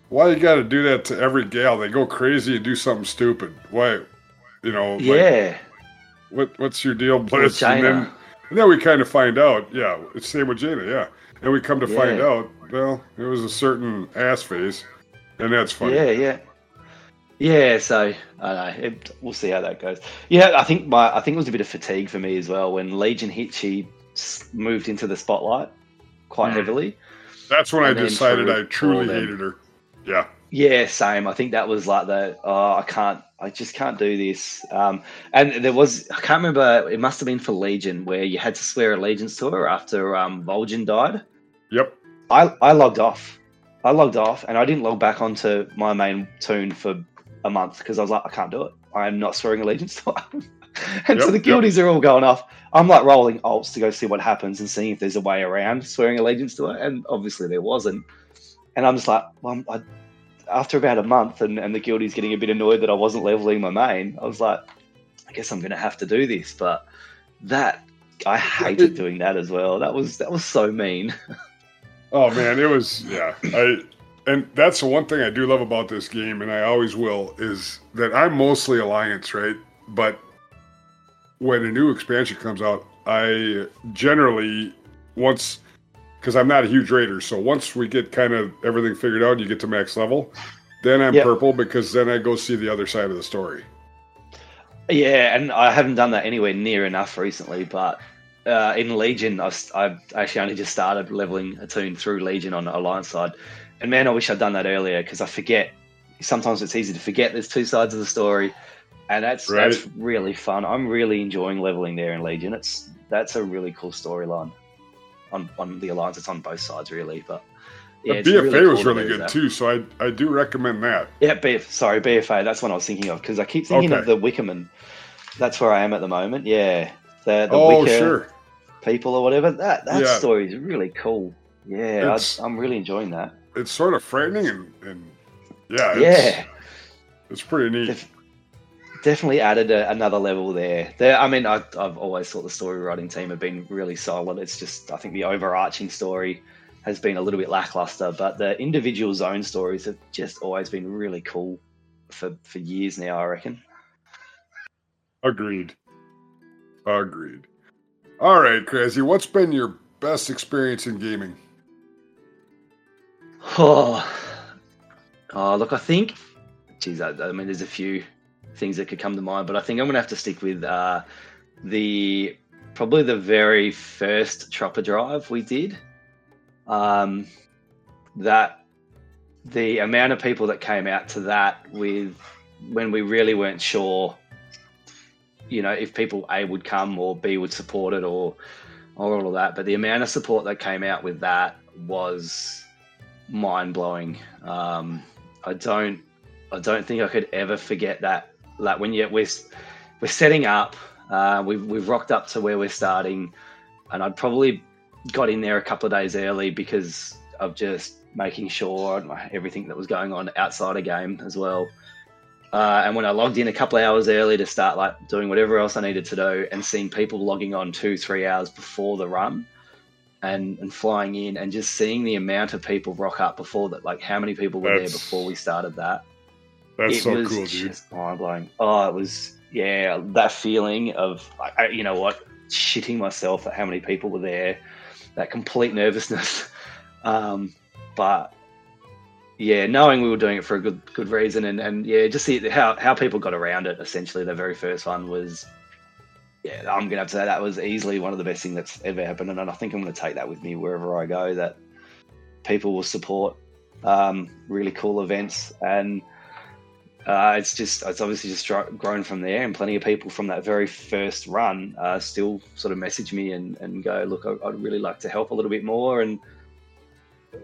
why you got to do that to every gal? They go crazy and do something stupid. Why, you know, yeah. Like, what what's your deal, Bliss? And then, and then we kind of find out, yeah, it's same with Jaina, yeah. And we come to yeah. find out, well, it was a certain ass face. And that's funny. Yeah, yeah, yeah. So I don't know. It, we'll see how that goes. Yeah, I think my I think it was a bit of fatigue for me as well when Legion hit. She moved into the spotlight quite mm. heavily. That's when and I decided I truly hated her. Yeah. Yeah, same. I think that was like the oh, I can't. I just can't do this. Um, and there was I can't remember. It must have been for Legion where you had to swear allegiance to her after um, Vol'jin died. Yep. I I logged off. I logged off and I didn't log back onto my main tune for a month because I was like, I can't do it. I am not swearing allegiance to them. And yep, so the guildies yep. are all going off. I'm like rolling alts to go see what happens and seeing if there's a way around swearing allegiance to it. And obviously there wasn't. And I'm just like, well, I, after about a month and, and the guildies getting a bit annoyed that I wasn't leveling my main, I was like, I guess I'm going to have to do this. But that, I hated doing that as well. That was, that was so mean. Oh man, it was, yeah. I, and that's the one thing I do love about this game, and I always will, is that I'm mostly Alliance, right? But when a new expansion comes out, I generally, once, because I'm not a huge raider, so once we get kind of everything figured out, you get to max level, then I'm yep. purple, because then I go see the other side of the story. Yeah, and I haven't done that anywhere near enough recently, but uh, in Legion, I, I actually only just started leveling a tune through Legion on the Alliance side. And man, I wish I'd done that earlier, because I forget. Sometimes it's easy to forget there's two sides of the story. And that's right. that's really fun. I'm really enjoying leveling there in Legion. It's that's a really cool storyline on on the Alliance. It's on both sides, really. But yeah, the B F A really was cool really to good that. too, so I I do recommend that. Yeah, B F, sorry, B F A. That's what I was thinking of because I keep thinking okay. of the Wickerman. That's where I am at the moment. Yeah, the, the oh, Wicker sure. people or whatever. That that yeah. story is really cool. Yeah, I, I'm really enjoying that. It's sort of frightening and, and yeah, it's, yeah, it's pretty neat. If, Definitely added a, another level there. There, I mean, I, I've always thought the story writing team have been really solid. It's just, I think the overarching story has been a little bit lackluster, but the individual zone stories have just always been really cool for, for years now, I reckon. Agreed. Agreed. All right, Krazy, what's been your best experience in gaming? Oh, oh look, I think, geez, I, I mean, there's a few things that could come to mind, but I think I'm gonna have to stick with uh the probably the very first Chopper Drive we did. Um that the amount of people that came out to that with when we really weren't sure, you know, if people A would come or B would support it or or all of that. But the amount of support that came out with that was mind blowing. Um I don't I don't think I could ever forget that. Like when you, we're we're setting up, uh, we've we've rocked up to where we're starting, and I'd probably got in there a couple of days early because of just making sure everything that was going on outside a game as well. Uh, and when I logged in a couple of hours early to start like doing whatever else I needed to do, and seeing people logging on two three hours before the run, and and flying in, and just seeing the amount of people rock up before that, like how many people were That's... there before we started that. That's it so was cool, dude. Just mind blowing. Oh, it was, yeah, that feeling of, like, you know what, shitting myself at how many people were there, that complete nervousness. Um, but yeah, knowing we were doing it for a good good reason, and, and yeah, just see how, how people got around it. Essentially, the very first one was, yeah, I'm gonna have to say that was easily one of the best things that's ever happened, and I think I'm gonna take that with me wherever I go. That people will support um, really cool events and. Uh, it's just, it's obviously just grown from there, and plenty of people from that very first run uh, still sort of message me and, and go, look, I, I'd really like to help a little bit more. And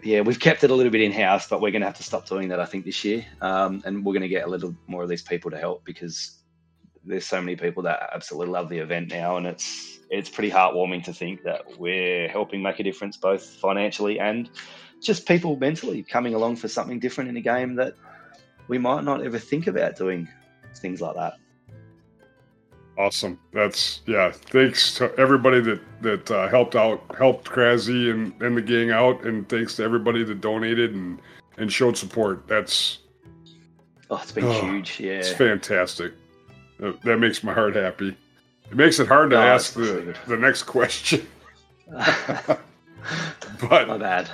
yeah, we've kept it a little bit in house, but we're going to have to stop doing that, I think, this year. Um, and we're going to get a little more of these people to help because there's so many people that absolutely love the event now. And it's, it's pretty heartwarming to think that we're helping make a difference, both financially and just people mentally coming along for something different in a game that we might not ever think about doing things like that. Awesome. That's, yeah. Thanks to everybody that, that uh, helped out, helped Krazy and, and the gang out. And thanks to everybody that donated and, and showed support. That's, oh, it's been oh, huge. Yeah. It's fantastic. That makes my heart happy. It makes it hard to no, ask the, the next question. But my bad.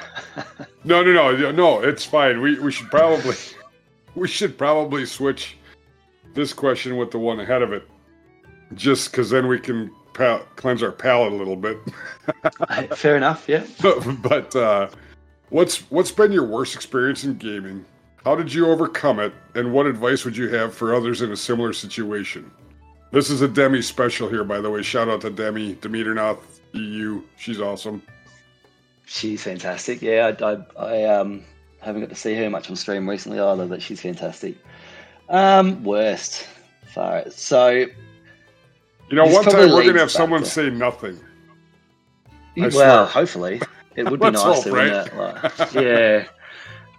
no, no, no, no, it's fine. We, we should probably, We should probably switch this question with the one ahead of it, just because then we can pal- cleanse our palate a little bit. Fair enough, yeah. But uh, what's what's been your worst experience in gaming? How did you overcome it? And what advice would you have for others in a similar situation? This is a Demi special here, by the way. Shout out to Demi, Demeternoth E U. She's awesome. She's fantastic. Yeah, I, I, I um. haven't got to see her much on stream recently either, but she's fantastic. Um, worst. Far out. So, you know, one time we're going to have someone to... say nothing. I well, swear. Hopefully. It would be nice, wouldn't it? Like, yeah.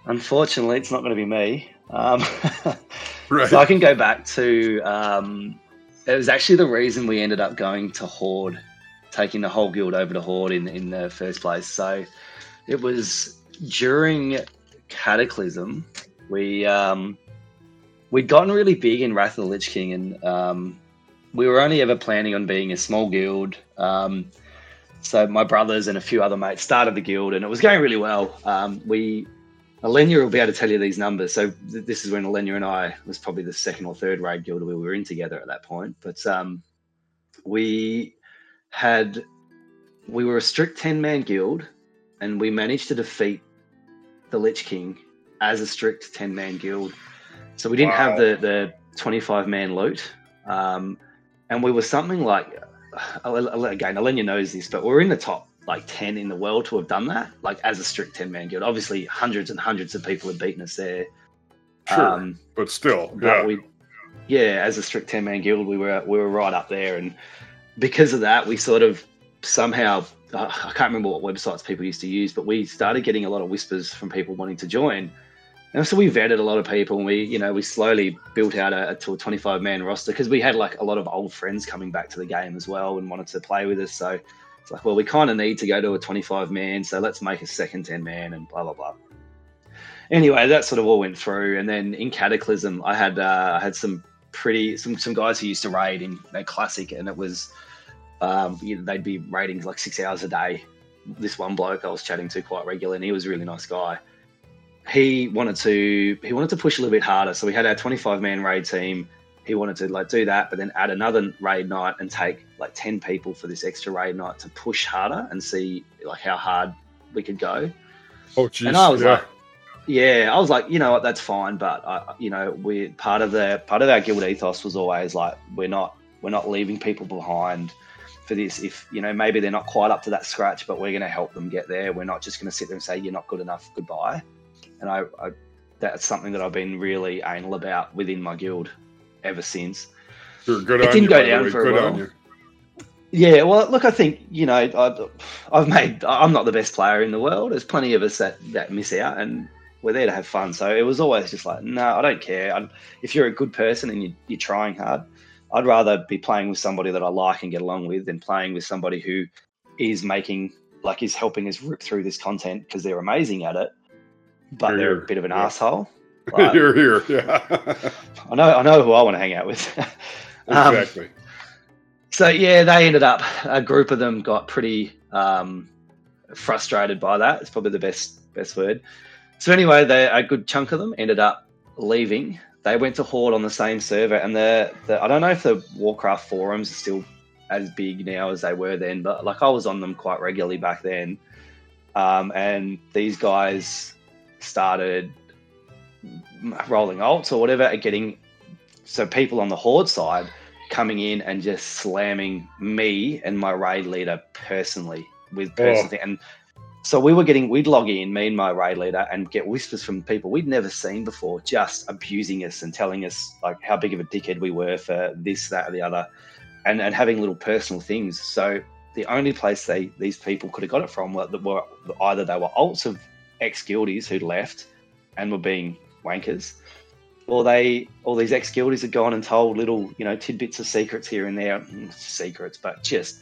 Unfortunately, it's not going to be me. Um, right. So I can go back to... Um, it was actually the reason we ended up going to Horde, taking the whole guild over to Horde in, in the first place. So it was during Cataclysm, we... Um, we'd gotten really big in Wrath of the Lich King, and um, we were only ever planning on being a small guild. Um, so my brothers and a few other mates started the guild, and it was going really well. Um, we, Alenia will be able to tell you these numbers. So th this is when Alenia and I was probably the second or third raid guild we were in together at that point. But um, we had, we were a strict ten man guild, and we managed to defeat the Lich King as a strict ten man guild. So we didn't wow. have the, the twenty-five man loot. Um, and we were something like, again, Alenia knows this, but we we're in the top like ten in the world to have done that, like as a strict ten man guild. Obviously, hundreds and hundreds of people had beaten us there. Sure, um, but still. But yeah. We, yeah, as a strict ten man guild, we were, we were right up there. And because of that, we sort of somehow, uh, I can't remember what websites people used to use, but we started getting a lot of whispers from people wanting to join. And so we vetted a lot of people, and we, you know, we slowly built out a, a twenty-five man roster because we had like a lot of old friends coming back to the game as well and wanted to play with us. So it's like, well, we kind of need to go to a twenty-five man, so let's make a second ten man and blah blah blah. Anyway, that sort of all went through, and then in Cataclysm, I had uh, I had some pretty some some guys who used to raid in their classic, and it was um, you know, they'd be raiding like six hours a day. This one bloke I was chatting to quite regularly, and he was a really nice guy. He wanted to he wanted to push a little bit harder, so we had our twenty-five man raid team. He wanted to like do that, but then add another raid night and take like ten people for this extra raid night to push harder and see like how hard we could go. Oh, geez. And I was yeah. like, yeah, I was like, you know what, that's fine, but I, you know, we part of the part of our guild ethos was always like we're not we're not leaving people behind for this. If, you know, maybe they're not quite up to that scratch, but we're going to help them get there. We're not just going to sit there and say you're not good enough, goodbye. And I, I, that's something that I've been really anal about within my guild ever since. Sure, good it on didn't you, go down way. for good a while. On you. Yeah, well, look, I think, you know, I've, I've made, I'm not the best player in the world. There's plenty of us that, that miss out, and we're there to have fun. So it was always just like, no, I don't care. I'm, if you're a good person and you, you're trying hard, I'd rather be playing with somebody that I like and get along with than playing with somebody who is making, like is helping us rip through this content because they're amazing at it. But you're they're here. a bit of an yeah. asshole. Like, you're here, yeah. I know, I know who I want to hang out with. um, exactly. So yeah, they ended up. A group of them got pretty um, frustrated by that. It's probably the best best word. So anyway, they, a good chunk of them ended up leaving. They went to Horde on the same server, and the, the I don't know if the Warcraft forums are still as big now as they were then, but like I was on them quite regularly back then, um, and these guys started rolling alts or whatever, and getting so people on the Horde side coming in and just slamming me and my raid leader personally with personal yeah. and so we were getting we'd log in, me and my raid leader, and get whispers from people we'd never seen before just abusing us and telling us like how big of a dickhead we were for this, that or the other, and and having little personal things. So the only place they these people could have got it from were, were either they were alts of ex-guildies who'd left and were being wankers, or they all these ex-guildies had gone and told little, you know, tidbits of secrets here and there, secrets, but just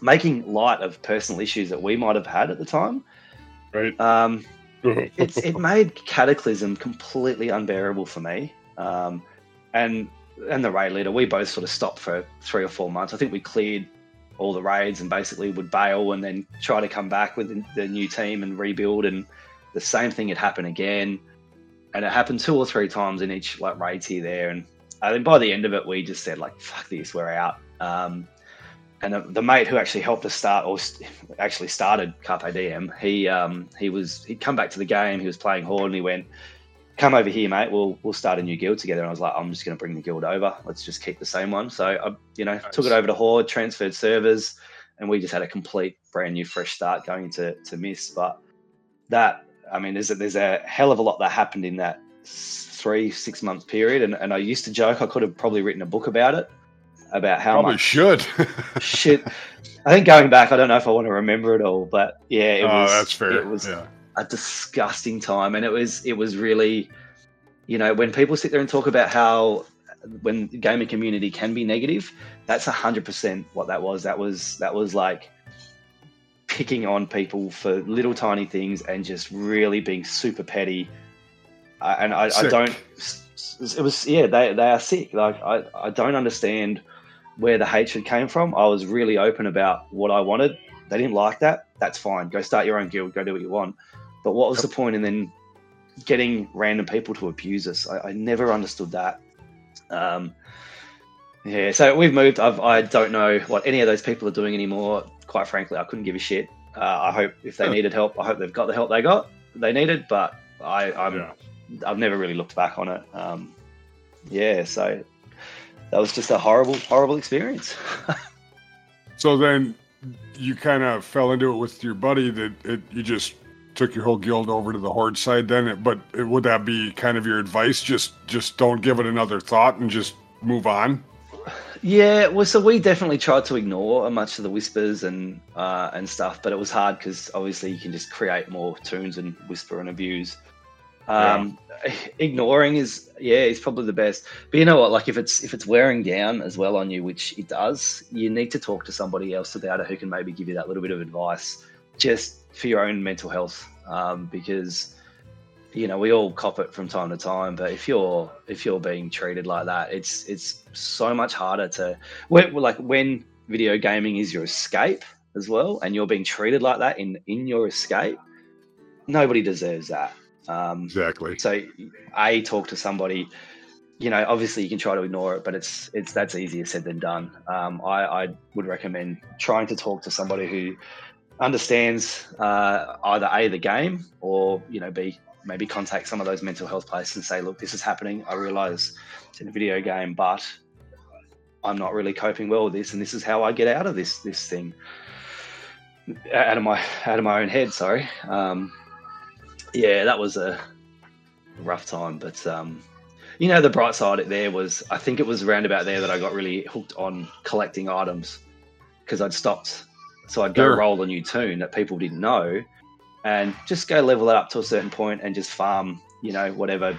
making light of personal issues that we might have had at the time. Right. Um, it's, it made Cataclysm completely unbearable for me. Um, and and the raid leader, we both sort of stopped for three or four months. I think we cleared all the raids and basically would bail and then try to come back with the, the new team and rebuild, and the same thing had happened again, and it happened two or three times in each like raid tier there. And I think by the end of it, we just said like, "Fuck this, we're out." Um, and the, the mate who actually helped us start, or st actually started Carpe Diem, he um, he was he'd come back to the game. He was playing Horde, and he went, "Come over here, mate. We'll we'll start a new guild together." And I was like, "I'm just going to bring the guild over. Let's just keep the same one." So I, you know, nice. took it over to Horde, transferred servers, and we just had a complete brand new fresh start going into to Myst. But that. I mean, there's a, there's a hell of a lot that happened in that three, six month period. And, and I used to joke I could have probably written a book about it, about how probably much should. shit. I think going back, I don't know if I want to remember it all, but yeah, it oh, was, that's fair. It was yeah. a disgusting time. And it was, it was really, you know, when people sit there and talk about how, when the gaming community can be negative, that's a hundred percent what that was. That was, that was like picking on people for little tiny things and just really being super petty. Uh, and I, I don't, it was, yeah, they, they are sick. Like I, I don't understand where the hatred came from. I was really open about what I wanted. They didn't like that. That's fine. Go start your own guild, go do what you want. But what was the point in then getting random people to abuse us? I, I never understood that. Um, yeah, so we've moved. I've, I don't know what any of those people are doing anymore. Quite frankly, I couldn't give a shit. Uh, I hope if they needed help, I hope they've got the help they got, they needed, but I, I'm, yeah. I've never really looked back on it. Um, yeah, so that was just a horrible, horrible experience. So then you kind of fell into it with your buddy that it, you just took your whole guild over to the Horde side then, it, but it, would that be kind of your advice? Just just don't give it another thought and just move on? Yeah, well, so we definitely tried to ignore much of the whispers and uh, and stuff, but it was hard because obviously you can just create more tunes and whisper and abuse. Um, yeah. Ignoring is, yeah, is probably the best. But you know what, like if it's if it's wearing down as well on you, which it does, you need to talk to somebody else about it who can maybe give you that little bit of advice. Just for your own mental health, um, because you know we all cop it from time to time. But if you're if you're being treated like that, it's it's so much harder to when, like when video gaming is your escape as well, and you're being treated like that in in your escape. Nobody deserves that. Um, exactly. So, a talk to somebody. You know, obviously you can try to ignore it, but it's it's that's easier said than done. Um, I, I would recommend trying to talk to somebody who understands uh, either A, the game, or, you know, B, maybe contact some of those mental health places and say, look, this is happening. I realise it's in a video game, but I'm not really coping well with this, and this is how I get out of this this thing, out of my out of my own head, sorry. Um, yeah, that was a rough time. But, um, you know, the bright side there was, I think it was around about there that I got really hooked on collecting items because I'd stopped. So I'd go sure. roll a new tune that people didn't know and just go level it up to a certain point and just farm, you know, whatever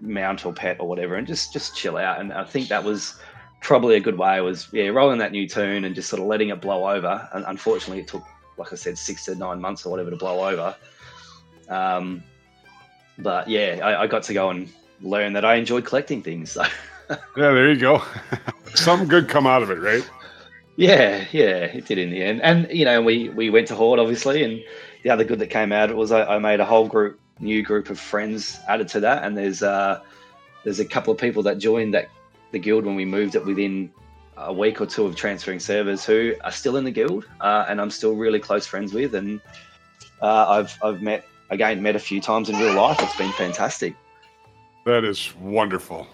mount or pet or whatever and just, just chill out. And I think that was probably a good way was, yeah, rolling that new tune and just sort of letting it blow over. And unfortunately, it took, like I said, six to nine months or whatever to blow over. Um, but, yeah, I, I got to go and learn that I enjoyed collecting things. So. Yeah, there you go. Something good come out of it, right? Yeah, yeah, it did in the end. And, you know, we, we went to Horde, obviously, and the other good that came out was I, I made a whole group, new group of friends added to that, and there's uh, there's a couple of people that joined that the guild when we moved it within a week or two of transferring servers who are still in the guild uh, and I'm still really close friends with, and uh, I've I've met, again, met a few times in real life. It's been fantastic. That is wonderful.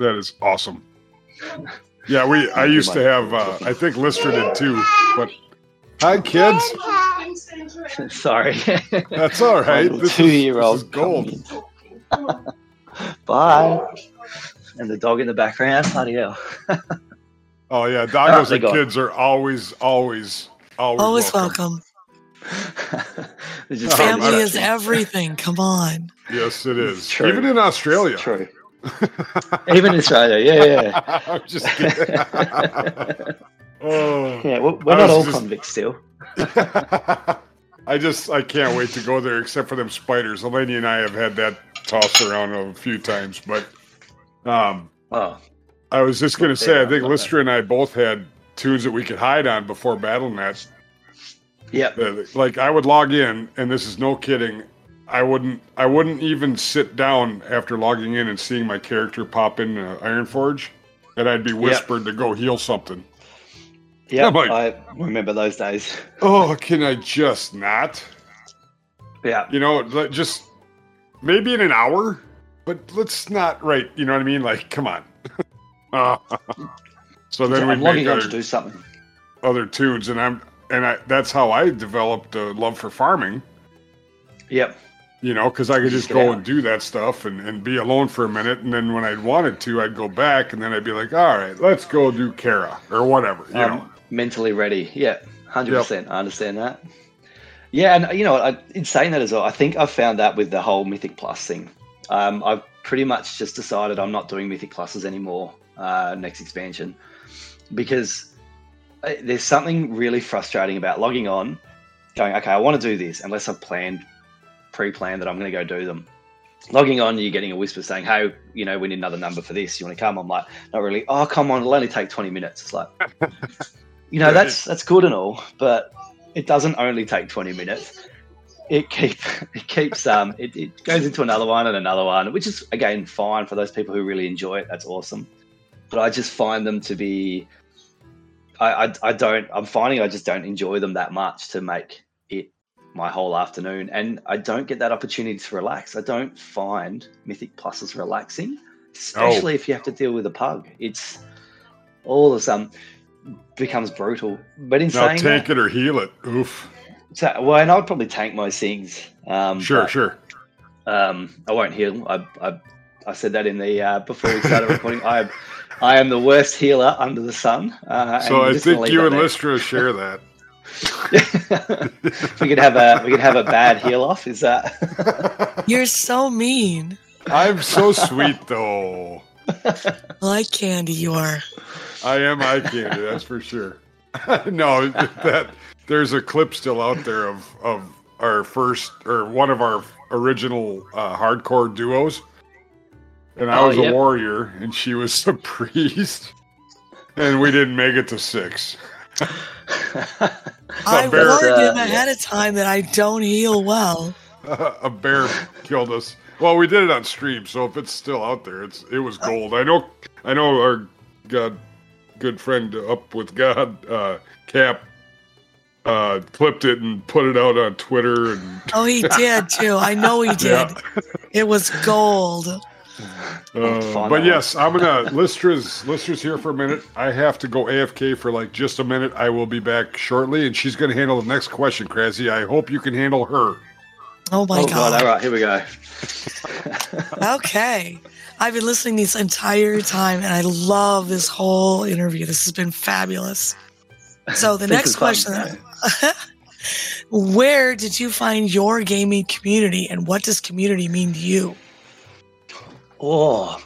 That is awesome. Yeah, we. I used to have. Uh, I think Lystra did too. But hi, kids. Sorry. That's all right. This two-year-old is, is gold. Bye. And the dog in the background. Bloody hell. Oh yeah, doggos oh, and kids are always, always, always, always welcome. welcome. Family is everything. Come on. Yes, it is. It's true. Even in Australia. It's true. Even in Australia, yeah, yeah. I'm just kidding. Oh, yeah, we're, we're not all just... convicts still. I just, I can't wait to go there, except for them spiders. Alenia and I have had that tossed around a few times, but um, oh. I was just going to say, yeah, I think Lystra and I both had tunes that we could hide on before BattleNet. Yeah, like I would log in, and this is no kidding. I wouldn't I wouldn't even sit down after logging in and seeing my character pop in uh, Ironforge, and I'd be whispered yep. to go heal something. Yeah, like, I remember those days. Oh, can I just not? Yeah. You know, just maybe in an hour, but let's not, right, you know what I mean? Like, come on. So then yeah, we made other, do something. other tunes, and I'm and I, that's how I developed a love for farming. Yep. You know, because I could just go and do that stuff and, and be alone for a minute. And then when I wanted to, I'd go back and then I'd be like, all right, let's go do Kara or whatever. You I'm know. Mentally ready. Yeah, one hundred percent. Yep. I understand that. Yeah, and you know, I, in saying that as well, I think I've found that with the whole Mythic Plus thing. Um, I've pretty much just decided I'm not doing Mythic Pluses anymore uh, next expansion because there's something really frustrating about logging on, going, okay, I want to do this unless I've planned pre-planned that I'm going to go do them. Logging on, you're getting a whisper saying, hey, you know, we need another number for this. You want to come? I'm like, not really. Oh, come on. It'll only take twenty minutes. It's like, you know, yeah, that's that's good and all, but it doesn't only take twenty minutes. It, keep, it keeps, um, it, it goes into another one and another one, which is, again, fine for those people who really enjoy it. That's awesome. But I just find them to be, I, I, I don't, I'm finding I just don't enjoy them that much to make it my whole afternoon, and I don't get that opportunity to relax. I don't find Mythic Pluses relaxing, especially oh. if you have to deal with a pug. It's all of a sudden becomes brutal. But in now saying tank that, it or heal it. Oof. So, well, and I'd probably tank my things. Um, sure, but, sure. Um, I won't heal. I, I I said that in the uh, before we started recording. I I am the worst healer under the sun. Uh, so I think you and Lystra share that. we could have a we could have a bad heel off. Is that? You're so mean. I'm so sweet though. Like candy, you are. I am eye candy. That's for sure. No, that there's a clip still out there of of our first or one of our original uh, hardcore duos, and I oh, was yep. a warrior and she was a priest, and we didn't make it to six. I warned him ahead of time that I don't heal well. A bear killed us. Well, we did it on stream, so if it's still out there, it's it was gold. I know, I know. Our God, good friend up with God, uh, Cap, uh, clipped it and put it out on Twitter. And oh, he did too. I know he did. Yeah. It was gold. Uh, but yes, I'm gonna Lystra's Lystra's here for a minute. I have to go A F K for like just a minute. I will be back shortly, and she's gonna handle the next question, Krazy. I hope you can handle her. Oh my oh god. god! All right, here we go. Okay, I've been listening this entire time, and I love this whole interview. This has been fabulous. So the next question: I, where did you find your gaming community, and what does community mean to you? Oh,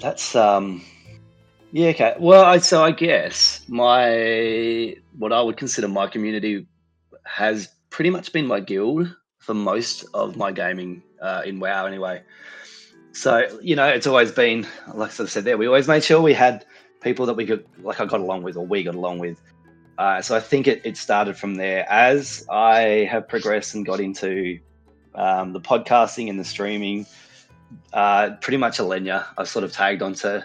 that's, um, yeah, okay. Well, I, so I guess my, what I would consider my community has pretty much been my guild for most of my gaming uh, in WoW anyway. So, you know, it's always been, like I said there, we always made sure we had people that we could, like I got along with or we got along with. Uh, so I think it, it started from there. As I have progressed and got into um, the podcasting and the streaming, Uh, pretty much Alenia. I sort of tagged onto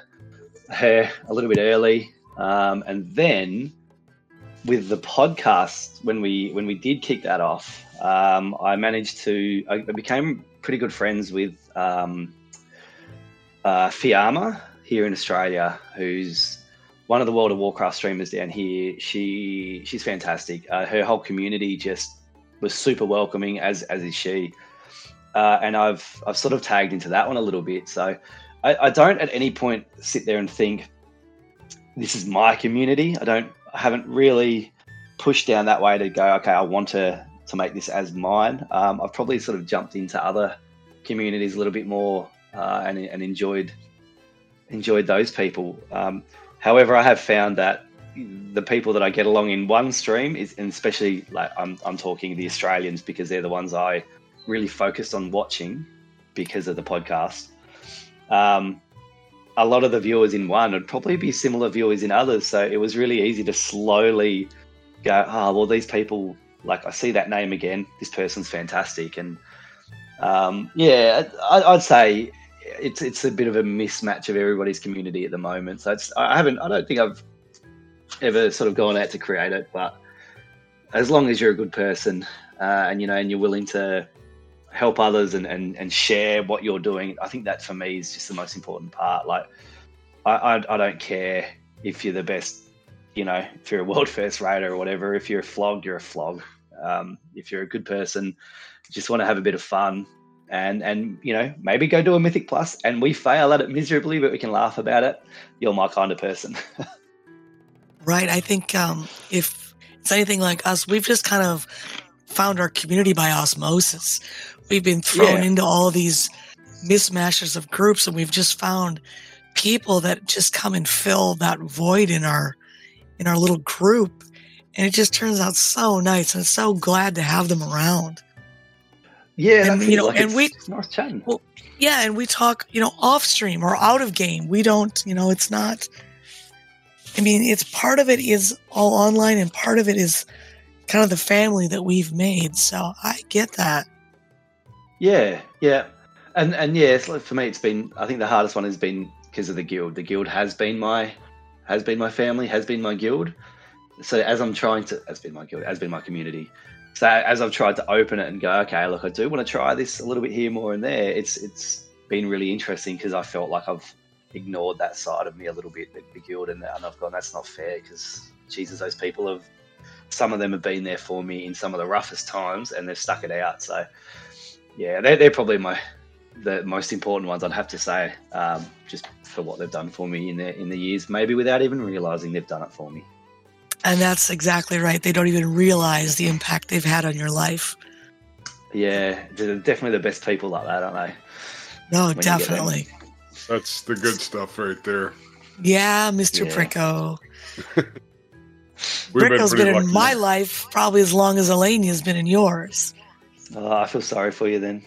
her a little bit early, um, and then with the podcast, when we when we did kick that off, um, I managed to I became pretty good friends with um, uh, Fiamma here in Australia, who's one of the World of Warcraft streamers down here. She she's fantastic. Uh, her whole community just was super welcoming, as as is she. Uh, and I've I've sort of tagged into that one a little bit. So I, I don't at any point sit there and think this is my community. I don't I haven't really pushed down that way to go, okay, I want to, to make this as mine. Um, I've probably sort of jumped into other communities a little bit more uh, and and enjoyed enjoyed those people. Um, however, I have found that the people that I get along in one stream is, and especially like I'm I'm talking the Australians because they're the ones I really focused on watching because of the podcast. Um, a lot of the viewers in one would probably be similar viewers in others. So it was really easy to slowly go, oh, well, these people, like I see that name again, this person's fantastic. And um, yeah, I, I'd say it's, it's a bit of a mismatch of everybody's community at the moment. So it's, I haven't, I don't think I've ever sort of gone out to create it, but as long as you're a good person uh, and, you know, and you're willing to help others and, and, and share what you're doing. I think that for me is just the most important part. Like I, I I don't care if you're the best you know, if you're a world first raider or whatever, if you're a flog, you're a flog. Um, if you're a good person, just want to have a bit of fun and, and you know, maybe go do a Mythic Plus, and we fail at it miserably, but we can laugh about it. You're my kind of person. Right. I think um, if it's anything like us, we've just kind of found our community by osmosis. We've been thrown yeah. into all these mismatches of groups, and we've just found people that just come and fill that void in our in our little group, and it just turns out so nice, and so glad to have them around. Yeah, and, you know, like and we nice chatting. Well, yeah, and we talk, you know, off stream or out of game. We don't, you know, it's not. I mean, it's part of it is all online, and part of it is kind of the family that we've made. So I get that. Yeah, yeah, and and yeah, it's like, for me, it's been. I think the hardest one has been because of the guild. The guild has been my. has been my family, has been my guild. So as I'm trying to, has been my guild, has been my community. So as I've tried to open it and go, okay, look, I do want to try this a little bit here, more and there. It's it's been really interesting because I felt like I've ignored that side of me a little bit, the, the guild, and, and I've gone, that's not fair because, Jesus, those people have, some of them have been there for me in some of the roughest times and they've stuck it out. So yeah, they're, they're probably my, the most important ones, I'd have to say, um, just for what they've done for me in the, in the years, maybe without even realising they've done it for me. And that's exactly right. They don't even realise the impact they've had on your life. Yeah, they're definitely the best people like that, aren't they? No, when definitely. That's the good stuff right there. Yeah, Mister Yeah. Bricko. Bricko's been, been in my life probably as long as Alenia's been in yours. Oh, I feel sorry for you then.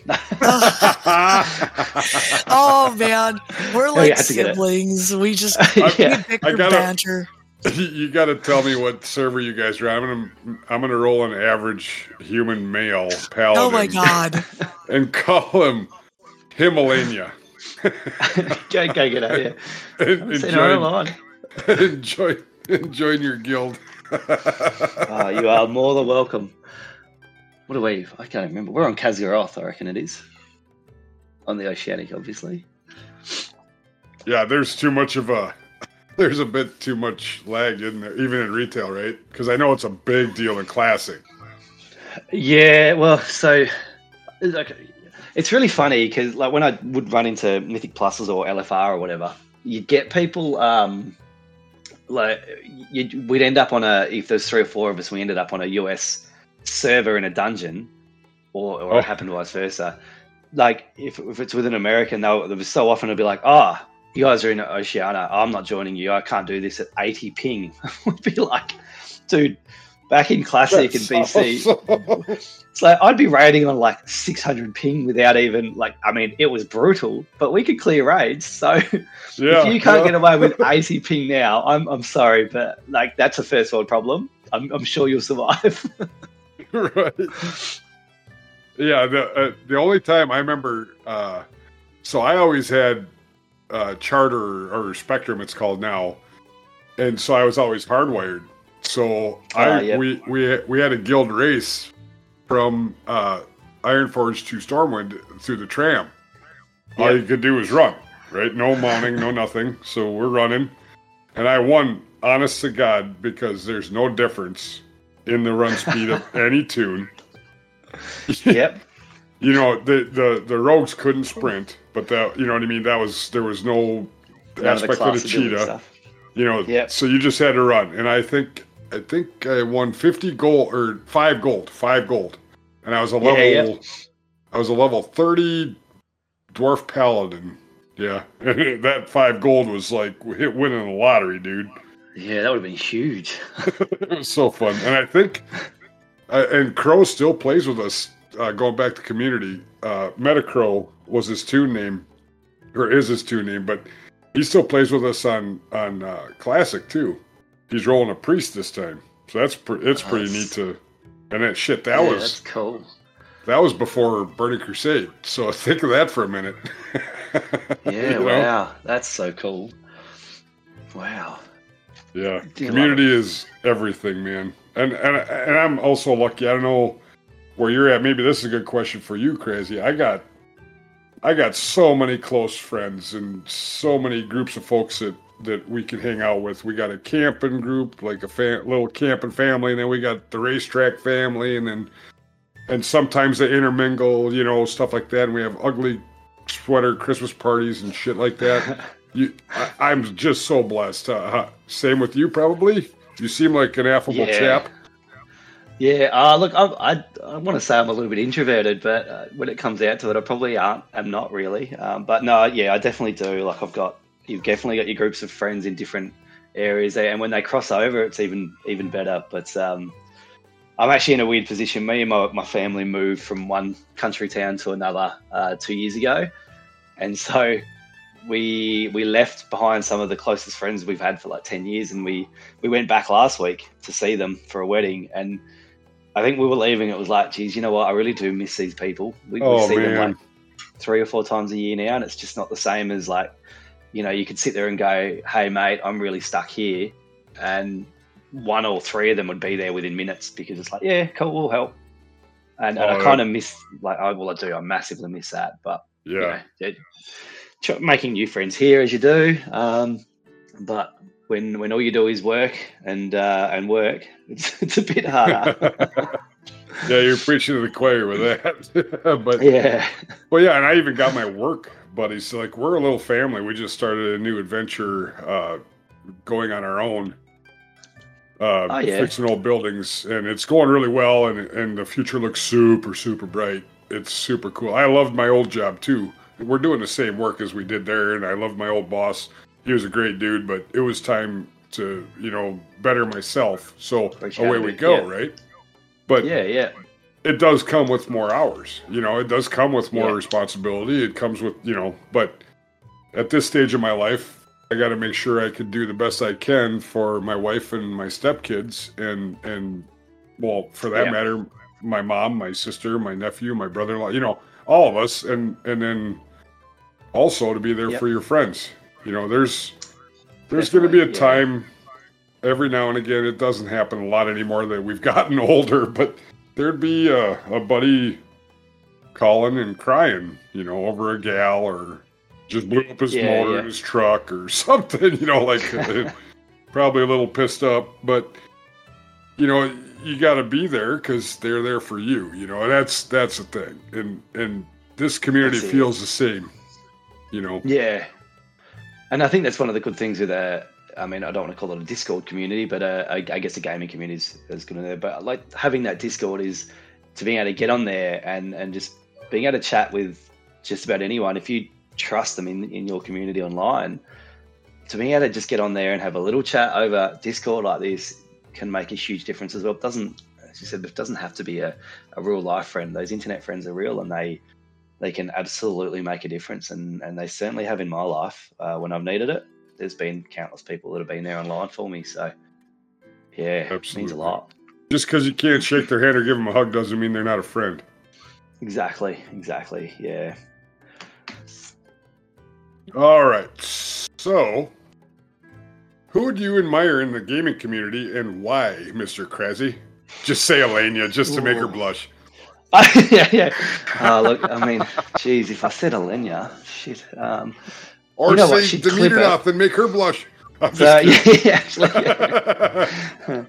Oh man, we're like oh, siblings. We just I, we yeah. pick your banter. You got to tell me what server you guys are on. I'm gonna I'm gonna roll an average human male paladin. Oh my god! And call him Himalania. Go get out of here. Enjoy, enjoy your guild. Oh, you are more than welcome. What are we? I can't remember. We're on Azeroth, I reckon it is. On the Oceanic, obviously. Yeah, there's too much of a... There's a bit too much lag in there, even in retail, right? Because I know it's a big deal in Classic. Yeah, well, so... Okay. It's really funny, because like when I would run into Mythic Pluses or L F R or whatever, you'd get people... Um, like you'd, We'd end up on a... If there's three or four of us, we ended up on a U S... server in a dungeon, or, or oh. it happened vice versa. Like if, if it's with an American, they'll, they'll so often it'll be like, "Ah, oh, you guys are in Oceania. I'm not joining you. I can't do this at eighty ping." Would be like, dude, back in Classic and B C, awesome. It's like I'd be raiding on like six hundred ping without even like. I mean, it was brutal, but we could clear raids. So yeah, if you can't yeah. get away with eighty ping now, I'm I'm sorry, but like that's a first world problem. I'm I'm sure you'll survive. Right. Yeah, the uh, the only time I remember, uh, so I always had uh, Charter or Spectrum, it's called now, and so I was always hardwired. So I uh, yep. we we we had a guild race from uh, Ironforge to Stormwind through the tram. Yep. All you could do was run, right? No mounting, no nothing. So we're running, and I won, honest to God, because there's no difference in the run speed of any tune. Yep. You know, the, the, the rogues couldn't sprint, but that, you know what I mean? That was, there was no None aspect of the, the cheetah, you know, yep. So you just had to run. And I think, I think I won fifty gold or five gold, five gold. And I was a level, yeah, yeah. I was a level thirty dwarf paladin. Yeah. That five gold was like winning the lottery, dude. Yeah, that would have been huge. It was so fun. And I think, uh, and Crow still plays with us, uh, going back to community. Uh, Metacrow was his tune name, or is his tune name, but he still plays with us on, on uh, Classic, too. He's rolling a priest this time. So that's pre- it's pretty oh, that's... neat to, and that shit, that yeah, was. That's cool. That was before Burning Crusade, so think of that for a minute. Yeah, wow, know? That's so cool. Wow. Yeah, community is everything, man. And and and I'm also lucky. I don't know where you're at. Maybe this is a good question for you, Krazy. I got, I got so many close friends and so many groups of folks that that we could hang out with. We got a camping group, like a fa- little camping family, and then we got the racetrack family, and then and sometimes they intermingle, you know, stuff like that. And we have ugly sweater Christmas parties and shit like that. you, I, I'm just so blessed. Uh, same with you, probably. You seem like an affable yeah. chap. Yeah, uh, look, I, I, I want to say I'm a little bit introverted, but uh, when it comes out to it, I probably aren't. I'm not really. Um, but no, yeah, I definitely do. Like, I've got, you've definitely got your groups of friends in different areas, and when they cross over, it's even even better. But um, I'm actually in a weird position. Me and my, my family moved from one country town to another uh, two years ago, and so we we left behind some of the closest friends we've had for like ten years, and we, we went back last week to see them for a wedding, and I think we were leaving. It was like, geez, you know what? I really do miss these people. We, oh, we see man. them like three or four times a year now, and it's just not the same as like, you know, you could sit there and go, hey, mate, I'm really stuck here. And one or three of them would be there within minutes because it's like, yeah, cool, we'll help. And, oh, and I yeah. kind of miss, like, oh, well, I do. I massively miss that. But, yeah, you know, making new friends here as you do. Um, but... When when all you do is work and uh, and work, it's, it's a bit harder. Yeah, you're preaching to the choir with that. But yeah, well, yeah, and I even got my work buddies. So, like, we're a little family. We just started a new adventure, uh, going on our own, uh, oh, yeah. fixing old buildings, and it's going really well. And and the future looks super super bright. It's super cool. I loved my old job too. We're doing the same work as we did there, and I loved my old boss. He was a great dude, but it was time to, you know, better myself. So away we go, yeah. right? But yeah, yeah, it does come with more hours. You know, it does come with more yeah. responsibility. It comes with, you know, but at this stage of my life, I got to make sure I could do the best I can for my wife and my stepkids, and and well, for that yeah. matter, my mom, my sister, my nephew, my brother-in-law. You know, all of us, and and then also to be there yep. for your friends. You know, there's there's going to be a yeah. time every now and again. It doesn't happen a lot anymore that we've gotten older, but there'd be a, a buddy calling and crying, you know, over a gal or just blew up his yeah, motor yeah. in his truck or something, you know, like probably a little pissed up. But, you know, you got to be there because they're there for you, you know, and that's that's the thing. And, and this community feels the same, you know. Yeah. And I think that's one of the good things with a, I mean, I don't want to call it a Discord community, but uh, I, I guess a gaming community is, is good in there. But like having that Discord is to being able to get on there and, and just being able to chat with just about anyone. If you trust them in, in your community online, to being able to just get on there and have a little chat over Discord like this can make a huge difference as well. It doesn't, as you said, it doesn't have to be a, a real life friend. Those internet friends are real, and they... they can absolutely make a difference, and, and they certainly have in my life uh, when I've needed it. There's been countless people that have been there online for me, so yeah, absolutely. It means a lot. Just because you can't shake their hand or give them a hug doesn't mean they're not a friend. Exactly, exactly, yeah. All right, so who do you admire in the gaming community and why, Mister Krazy? Just say Alenia, just to Ooh. Make her blush. yeah, yeah. Uh, look, I mean, geez, if I said Alenia, shit. Um, or you know say Demitrov and make her blush. I'm so, just yeah, actually, yeah.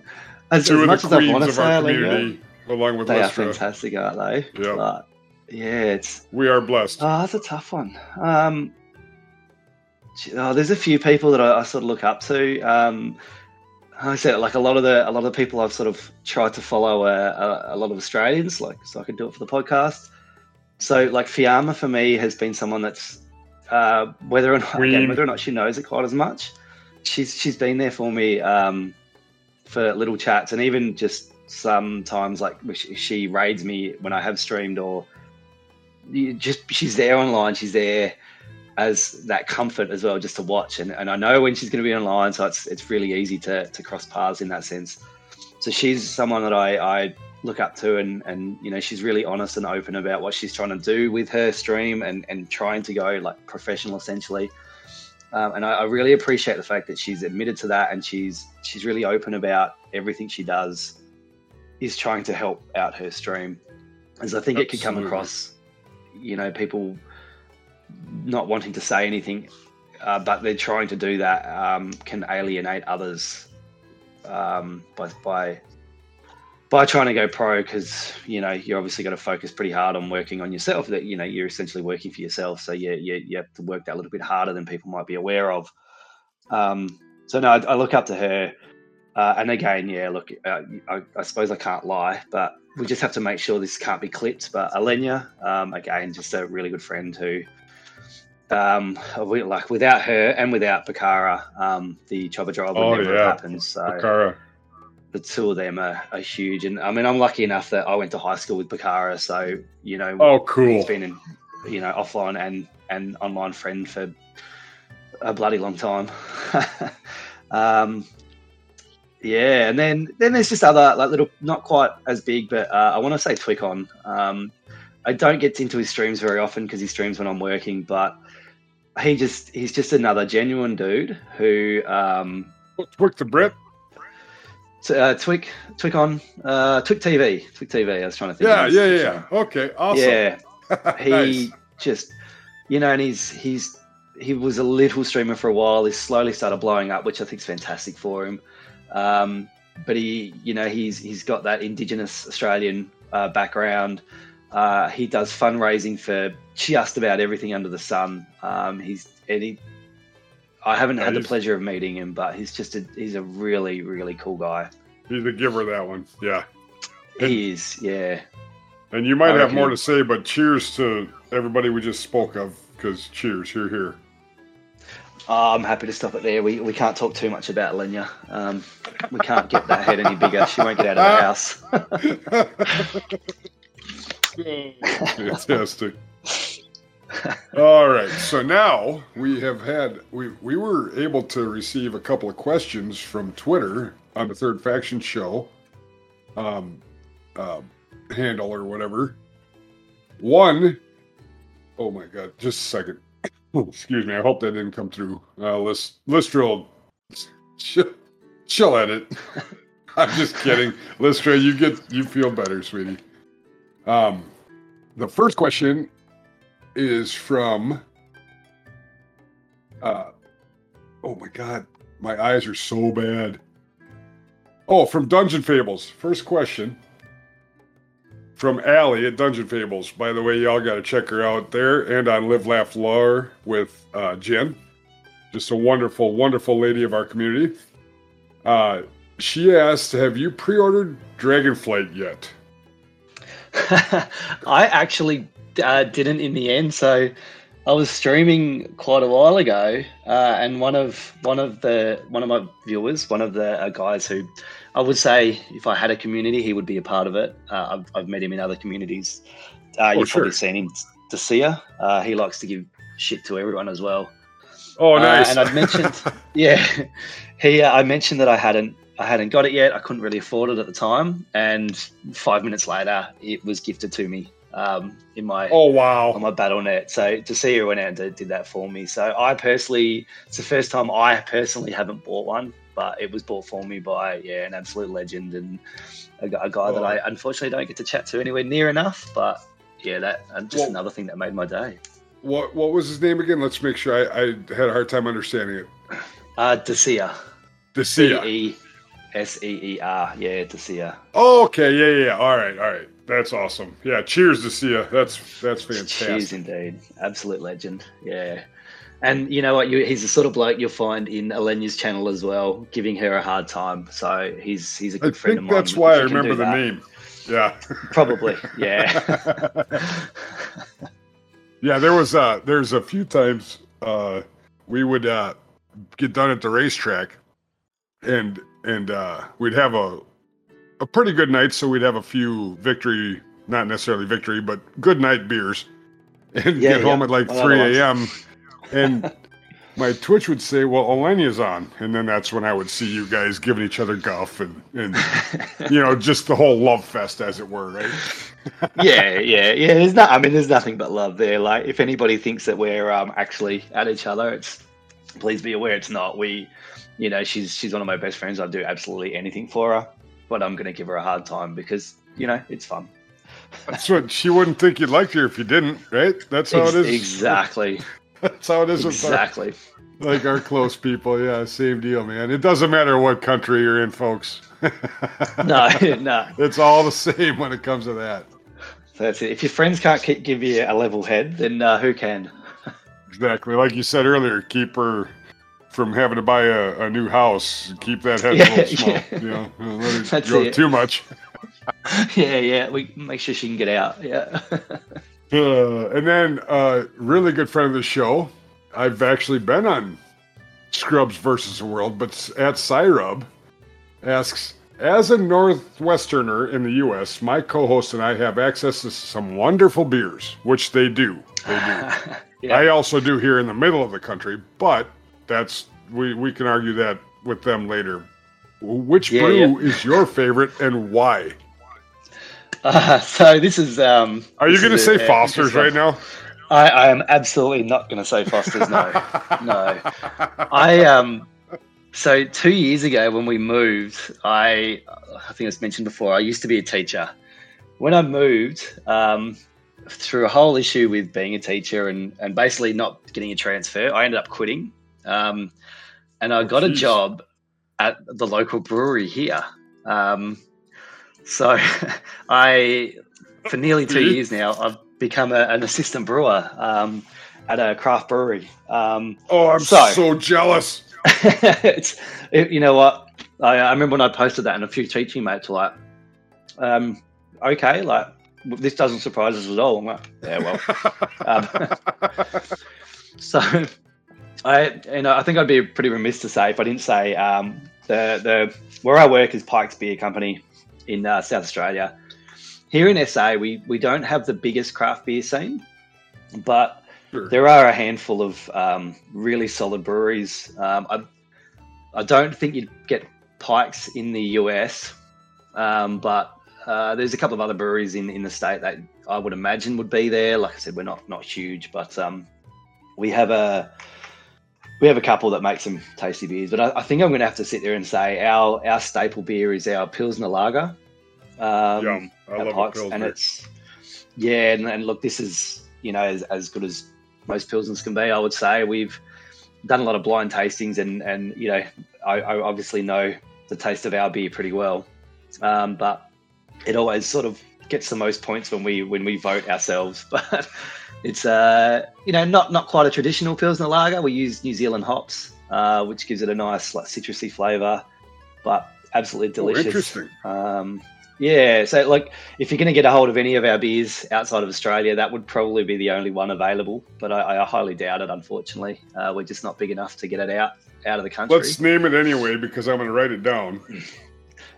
as, Two as of much the as I want to say Alenia, along with they Lystra. Are fantastic, aren't they? Yeah. But, yeah, it's we are blessed. Oh, that's a tough one. Um, oh, there's a few people that I, I sort of look up to. Um, I said, like a lot of the a lot of people I've sort of tried to follow are, are a lot of Australians, like so I can do it for the podcast. So like Fiamma for me has been someone that's uh, whether or not again, whether or not she knows it quite as much, she's she's been there for me um, for little chats, and even just sometimes like she, she raids me when I have streamed, or just she's there online, she's there. As that comfort as well, just to watch, and, and I know when she's going to be online, so it's it's really easy to to cross paths in that sense. So she's someone that I, I look up to, and and you know she's really honest and open about what she's trying to do with her stream, and and trying to go like professional essentially. Um, and I, I really appreciate the fact that she's admitted to that, and she's she's really open about everything she does is trying to help out her stream, as I think Absolutely. It could come across, you know, people. Not wanting to say anything uh, but they're trying to do that um, can alienate others um, by by by trying to go pro, because you know you're obviously going to focus pretty hard on working on yourself. That you know you're essentially working for yourself, so yeah, you, you have to work that a little bit harder than people might be aware of. Um, so no, I, I look up to her. Uh, and again, yeah, look, uh, I, I suppose I can't lie, but we just have to make sure this can't be clipped. But Alenia, um, again, just a really good friend who, um, we, like, without her and without Bakara, um, the Chopper Drive would oh, never yeah. have happened. So Bakara. The two of them are, are huge. And, I mean, I'm lucky enough that I went to high school with Bakara. So, you know, oh, cool. he's been, in, you know, offline and, and online friend for a bloody long time. um Yeah, and then, then there's just other like little, not quite as big, but uh, I want to say Twicon. Um, I don't get into his streams very often because he streams when I'm working, but he just he's just another genuine dude who um, Twic the Brit, t- uh, Twic Twicon, uh, Twic T V, Twic T V. I was trying to think. Yeah, yeah, yeah. Okay, awesome. Yeah, he nice. just you know, and he's he's he was a little streamer for a while. He slowly started blowing up, which I think is fantastic for him. Um, but he, you know, he's, he's got that Indigenous Australian, uh, background. Uh, he does fundraising for just about everything under the sun. Um, he's, and he, I haven't yeah, had the pleasure of meeting him, but he's just a, he's a really, really cool guy. He's a giver, that one. Yeah. And, he is. Yeah. And you might I have reckon. more to say, but cheers to everybody we just spoke of. Cause cheers. Here, here. Oh, I'm happy to stop it there. We we can't talk too much about Alenia. Um, we can't get that head any bigger. She won't get out of the house. Fantastic. All right. So now we have had, we, we were able to receive a couple of questions from Twitter on the Third Faction Show um, uh, handle or whatever. One, oh my God, just a second. Excuse me, I hope that didn't come through. Uh, List, Lystra will chill, chill at it. I'm just kidding. Lystra, you get, you feel better, sweetie. Um, the first question is from, uh, oh my God, my eyes are so bad. Oh, from Dungeon Fables. First question. From Allie at Dungeon Fables. By the way, y'all got to check her out there and on Live Laugh Lore with uh, Jen. Just a wonderful, wonderful lady of our community. Uh, she asked, have you pre-ordered Dragonflight yet? I actually uh, didn't in the end. So I was streaming quite a while ago uh, and one of one of the one of my viewers, one of the uh, guys who... I would say if I had a community, he would be a part of it. Uh, I've, I've met him in other communities. Uh, oh, you've sure. probably seen him, Decea. Uh, he likes to give shit to everyone as well. Oh, nice! Uh, and I mentioned, yeah, he. Uh, I mentioned that I hadn't, I hadn't got it yet. I couldn't really afford it at the time, and five minutes later, it was gifted to me um, in my oh wow on my Battle dot net. So Decea went out and did, did that for me. So I personally, it's the first time I personally haven't bought one. But it was bought for me by yeah an absolute legend and a, a guy oh. that I unfortunately don't get to chat to anywhere near enough. But yeah, that and just well, another thing that made my day. What what was his name again? Let's make sure I, I had a hard time understanding it. Uh, Decea. Decea. D E S E E R. Yeah, Decea. Oh, okay. Yeah, yeah, yeah. All right, all right. That's awesome. Yeah, cheers, Decea. That's that's fantastic. Cheers, indeed. Absolute legend. Yeah. And you know what? You, he's the sort of bloke you'll find in Alenia's channel as well, giving her a hard time. So he's he's a good I friend of mine. I think that's why I remember the name. Yeah, probably. Yeah, yeah. There was uh, there's a few times uh, we would uh, get done at the racetrack, and and uh, we'd have a a pretty good night. So we'd have a few victory, not necessarily victory, but good night beers, and yeah, get yeah. home at like well, three a.m. And my Twitch would say, well, Alenia's on. And then that's when I would see you guys giving each other guff and, and you know, just the whole love fest, as it were, right? yeah, yeah, yeah. There's not, I mean, there's nothing but love there. Like, if anybody thinks that we're um, actually at each other, it's please be aware it's not. We, you know, she's she's one of my best friends. I'd do absolutely anything for her, but I'm going to give her a hard time because, you know, it's fun. That's what she wouldn't think you'd like her if you didn't, right? That's how Ex- it is. Exactly. That's how it is exactly with our, like our close people. Yeah, same deal, man. It doesn't matter what country you're in, folks. No, no. It's all the same when it comes to that. So that's it. If your friends can't keep, give you a level head, then uh, who can? Exactly. Like you said earlier, keep her from having to buy a, a new house. Keep that head yeah, a little small. Yeah. You know, don't let it that's grow it. Too much. Yeah, yeah. We make sure she can get out. Yeah. Uh, and then a uh, really good friend of the show. I've actually been on Scrubs versus the World, but at Cyrub asks, as a Northwesterner in the U S, my co-host and I have access to some wonderful beers, which they do. They do. Yeah. I also do here in the middle of the country, but that's we, we can argue that with them later. Which yeah, brew yeah. is your favorite and why? Uh, so this is. Um, Are you going to say a, Foster's right now? I, I am absolutely not going to say Foster's. No, no. I um. So two years ago, when we moved, I I think it's mentioned before. I used to be a teacher. When I moved, um, through a whole issue with being a teacher and and basically not getting a transfer, I ended up quitting. Um, and I got Jeez. a job at the local brewery here. Um. So I, for nearly two years now, I've become a, an assistant brewer um, at a craft brewery. Um, oh, I'm so, so jealous. It's, it, you know what? I, I remember when I posted that and a few teaching mates were like, um, okay, like, this doesn't surprise us at all. I'm like, yeah, well. um, so I, you know, I think I'd be pretty remiss to say if I didn't say um, the, the where I work is Pikes Beer Company. In uh, South Australia. Here in S A, we, we don't have the biggest craft beer scene, but sure. there are a handful of um, really solid breweries. Um, I I don't think you'd get Pikes in the U S, um, but uh, there's a couple of other breweries in, in the state that I would imagine would be there. Like I said, we're not not huge, but um, we have a we have a couple that make some tasty beers, but I, I think I'm going to have to sit there and say our our staple beer is our Pilsner Lager. Um, yeah, I love Pikes, Pilsner. And it's yeah, and, and look, this is you know as, as good as most Pilsners can be. I would say we've done a lot of blind tastings, and and you know I, I obviously know the taste of our beer pretty well, um, but it always sort of gets the most points when we when we vote ourselves, but. It's uh, you know not, not quite a traditional Pilsner lager. We use New Zealand hops, uh, which gives it a nice like, citrusy flavour, but absolutely delicious. Oh, interesting. Um, yeah, so like if you're going to get a hold of any of our beers outside of Australia, that would probably be the only one available. But I, I highly doubt it. Unfortunately, uh, we're just not big enough to get it out out of the country. Let's name it anyway because I'm going to write it down.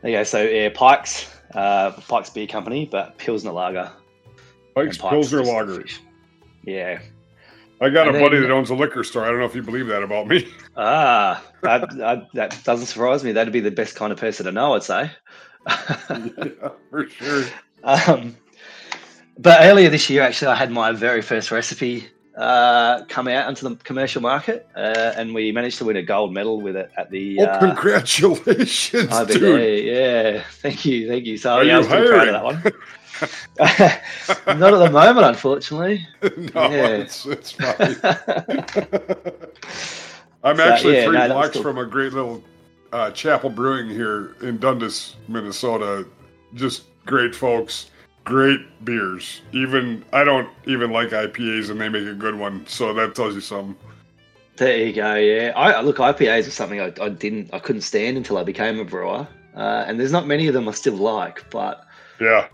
Okay, so yeah, Pikes, uh, Pikes Beer Company, but Pilsner Lager. Pikes, Pikes Pilsner Lager. Yeah. I got and a buddy then, that owns a liquor store. I don't know if you believe that about me. Ah, I, I, that doesn't surprise me. That'd be the best kind of person to know, I'd say. Yeah, for sure. Um, but earlier this year, actually, I had my very first recipe uh, come out onto the commercial market, uh, and we managed to win a gold medal with it at the... Oh, uh, congratulations, I B A, dude. Yeah, thank you, thank you. So Are yeah, you I was pretty proud of that one. Not at the moment, unfortunately. No, yeah. it's, it's fine. I'm so, actually yeah, three no, blocks cool. from a great little uh, Chapel Brewing here in Dundas, Minnesota. Just great folks, great beers. Even I don't even like I P As, and they make a good one. So that tells you something. There you go. Yeah, I look I P As are something I, I didn't, I couldn't stand until I became a brewer, uh, and there's not many of them I still like, but. Yeah,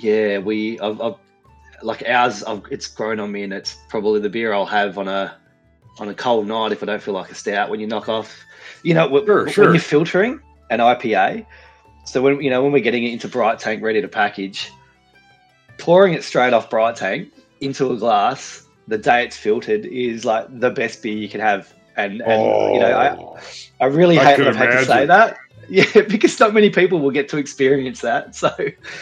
yeah. We, I've, I've, like ours, I've, it's grown on me, and it's probably the beer I'll have on a on a cold night if I don't feel like a stout. When you knock off, you know, w- sure, w- sure. when you're filtering an I P A, so when you know when we're getting it into Bright Tank ready to package, pouring it straight off Bright Tank into a glass the day it's filtered is like the best beer you can have. And, and oh, you know, I, I really I hate that I've had to say that. Yeah, because not many people will get to experience that. So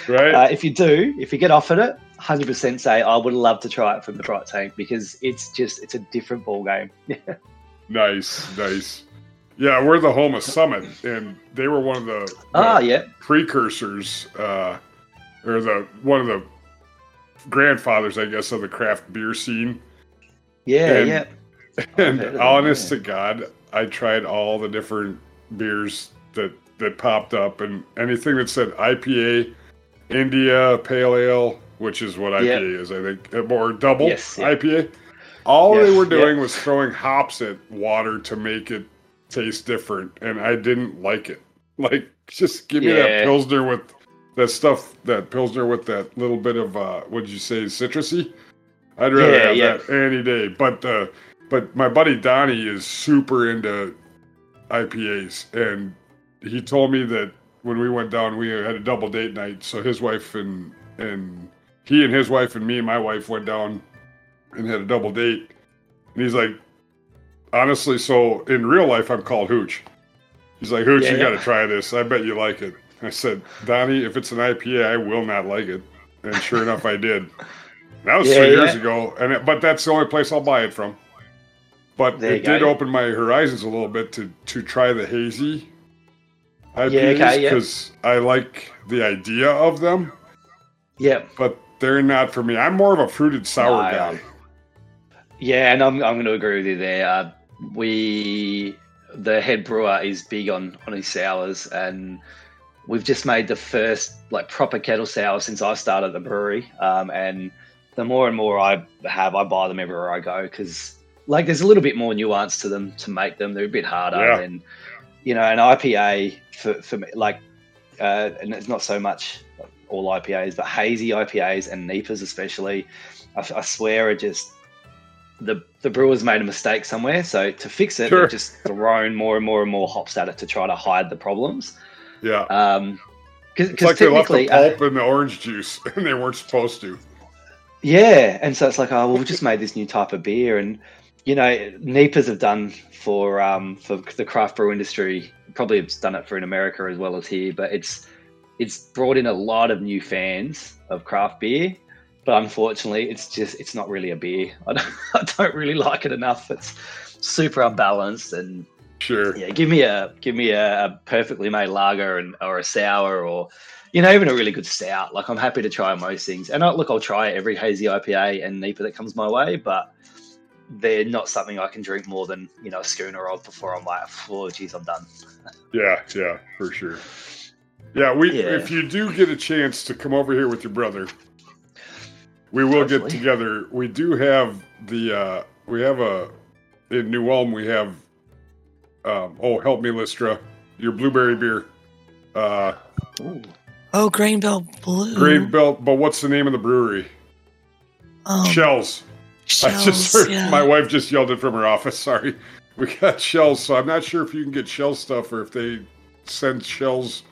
right. uh, if you do, if you get offered it, one hundred percent say, I would love to try it from the Bright Tank because it's just, it's a different ball game. Nice, nice. Yeah, we're the home of Summit, and they were one of the, the ah, yeah. precursors, uh, or the one of the grandfathers, I guess, of the craft beer scene. Yeah, and, yeah. And them, honest yeah. to God, I tried all the different beers that, that popped up, and anything that said I P A, India, Pale Ale, which is what I P A yep. is, I think, or double yes, yep. I P A. All yes, they were doing yep. was throwing hops at water to make it taste different, and I didn't like it. Like, just give me yeah. that Pilsner with that stuff, that Pilsner with that little bit of, uh, what did you say, citrusy? I'd rather yeah, have yeah. that any day. But uh, but my buddy Donnie is super into I P As, and he told me that when we went down, we had a double date night, so his wife and, and he and his wife and me and my wife went down and had a double date. And he's like, honestly, so in real life, I'm called Hooch. He's like, Hooch, yeah, you yeah. got to try this. I bet you like it. I said, Donnie, if it's an I P A, I will not like it. And sure enough, I did. And that was yeah, three yeah. years ago. and it, But that's the only place I'll buy it from. But there it did open my horizons a little bit to, to try the hazy I P As because yeah, okay, yeah. I like the idea of them. Yeah. But they're not for me. I'm more of a fruited sour no, guy. Yeah, and I'm I'm going to agree with you there. Uh, we, the head brewer is big on, on his sours, and we've just made the first like proper kettle sour since I started the brewery. Um, and the more and more I have, I buy them everywhere I go because like there's a little bit more nuance to them to make them. They're a bit harder, yeah. and you know, an I P A for for me, like, uh, and it's not so much all I P As, but hazy I P As and N E I P As especially, I, I swear are just. The the brewers made a mistake somewhere, so to fix it, sure. they've just thrown more and more and more hops at it to try to hide the problems. Yeah, um, because like they left the pulp uh, in the orange juice, and they weren't supposed to. Yeah, and so it's like, oh, well, we just made this new type of beer, and you know, N E I P As have done for um for the craft brew industry. Probably it's done it for in America as well as here, but it's it's brought in a lot of new fans of craft beer. But unfortunately, it's just, it's not really a beer. I don't, I don't really like it enough. It's super unbalanced and sure. Yeah, give me a, give me a, a perfectly made lager and, or a sour or, you know, even a really good stout. Like I'm happy to try most things. And I, look, I'll try every hazy I P A and N E I P A that comes my way, but they're not something I can drink more than, you know, a schooner of before I'm like, oh, geez, I'm done. Yeah, yeah, for sure. Yeah, we, yeah. if you do get a chance to come over here with your brother, we will Hopefully. get together. We do have the, uh, we have a, in New Ulm, we have, um, oh, help me, Lystra, your blueberry beer. Uh, oh, Grain Belt Blue. Grain Belt, but what's the name of the brewery? Um, Shells. Shells, I just heard, yeah. my wife just yelled it from her office, sorry. We got Shells, so I'm not sure if you can get Shell stuff or if they send Shells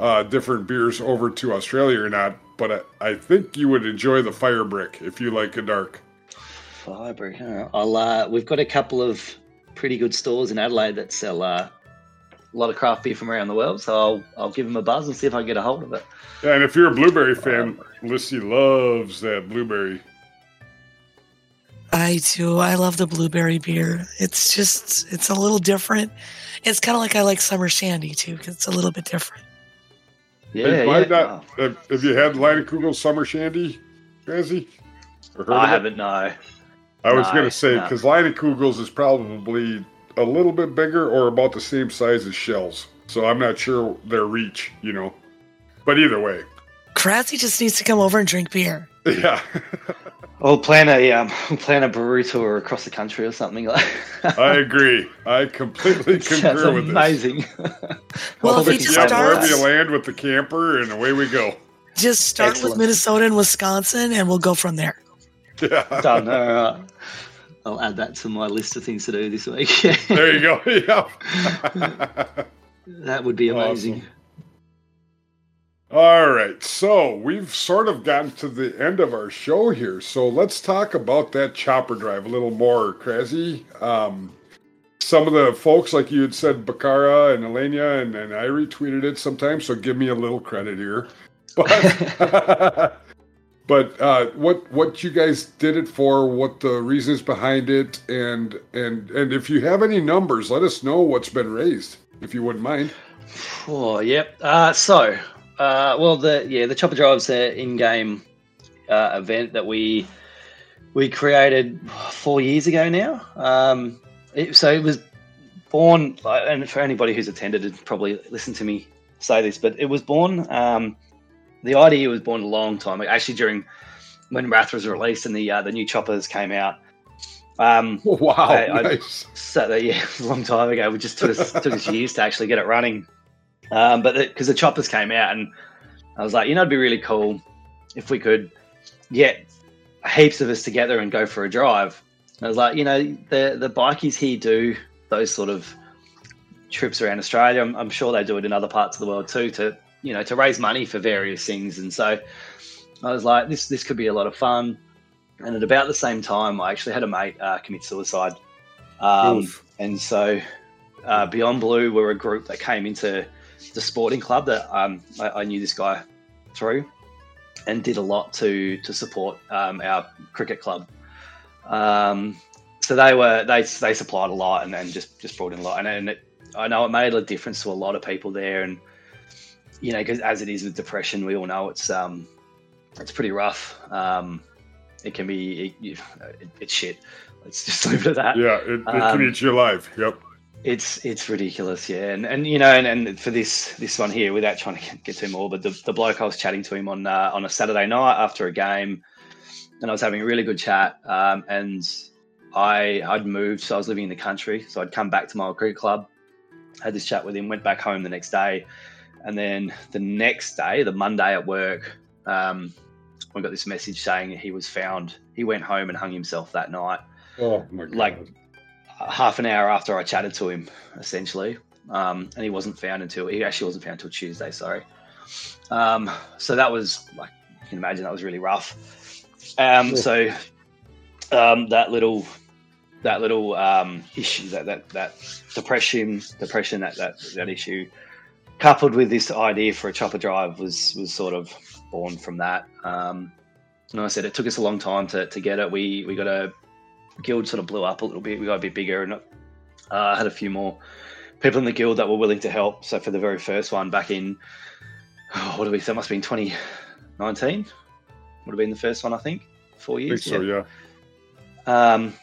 uh, different beers over to Australia or not. But I, I think you would enjoy the fire brick if you like a dark. Fire brick, huh? I'll, uh, we've got a couple of pretty good stores in Adelaide that sell uh, a lot of craft beer from around the world, so I'll I'll give them a buzz and see if I can get a hold of it. Yeah, and if you're a blueberry fan, Lissy loves that blueberry. I do. I love the blueberry beer. It's just, it's a little different. It's kind of like I like summer shandy too, because it's a little bit different. Yeah, yeah. Not, oh. have, have you had Leinenkugel's Summer Shandy, Krazy? I haven't, no. I no, was going to say, because no. Leinenkugel's is probably a little bit bigger or about the same size as Shell's. So I'm not sure their reach, you know. But either way. Krazy just needs to come over and drink beer. Yeah. We'll plan a, um, plan a brewery tour across the country or something. Like I agree. I completely concur with amazing. This. Amazing. Well, if you just start... Wherever you land with the camper and away we go. Just start Excellent. with Minnesota and Wisconsin and we'll go from there. Yeah. Done. All right. I'll add that to my list of things to do this week. There you go. Yeah. That would be amazing. Awesome. All right, so we've sort of gotten to the end of our show here, so let's talk about that chopper drive a little more, Krazy. Um, some of the folks, like you had said, Bakara and Alenia, and, and I retweeted it sometimes, so give me a little credit here. But, but uh, what what you guys did it for, what the reasons behind it, and and and if you have any numbers, let us know what's been raised, if you wouldn't mind. Oh, yep. Uh, so... Uh, well, the yeah, the Chopper Drive's an in-game uh, event that we we created four years ago now. Um, it, so it was born, and for anybody who's attended and probably listened to me say this, but it was born, um, the idea was born a long time ago, actually during when Wrath was released and the uh, the new choppers came out. Um, oh, wow. I, nice. I, so that, yeah, a long time ago. We just took us, took us years to actually get it running. Um, but because the, the choppers came out, and I was like, you know, it'd be really cool if we could get heaps of us together and go for a drive. And I was like, you know, the the bikies here do those sort of trips around Australia. I'm, I'm sure they do it in other parts of the world too, to, you know, to raise money for various things. And so I was like, this this could be a lot of fun. And at about the same time, I actually had a mate uh, commit suicide. Um, and so uh, Beyond Blue were a group that came into the sporting club that um, I, I knew this guy through, and did a lot to to support um, our cricket club. Um, so they were they they supplied a lot, and then just, just brought in a lot. And, and it, I know it made a difference to a lot of people there. And, you know, because as it is with depression, we all know it's um it's pretty rough. Um It can be, it, it, it's shit. Let's just leave it at that. Yeah, it, it um, can eat your life. Yep. It's it's ridiculous, yeah. And and you know, and, and for this this one here, without trying to get too more, but the, the bloke I was chatting to him on uh, on a Saturday night after a game, and I was having a really good chat. Um, and I I'd moved, so I was living in the country, so I'd come back to my old cricket club, had this chat with him, went back home the next day, and then the next day, the Monday at work. Um, I got this message saying he was found. He went home and hung himself that night. Oh my God. Like half an hour after I chatted to him, essentially. Um, and he wasn't found until, he actually wasn't found until Tuesday, sorry. Um, so that was, like, you can imagine that was really rough. Um, so um, that little, that little um, issue, that, that, that depression, depression, that, that, that issue, coupled with this idea for a chopper drive was, was sort of born from that. Um, and I said, it took us a long time to, to get it. We, we got a guild sort of blew up a little bit. We got a bit bigger, and uh, had a few more people in the guild that were willing to help. So for the very first one back in, oh, what do we say? That must've been twenty nineteen. Would have been the first one, I think four years. I think so, yeah. yeah. Um,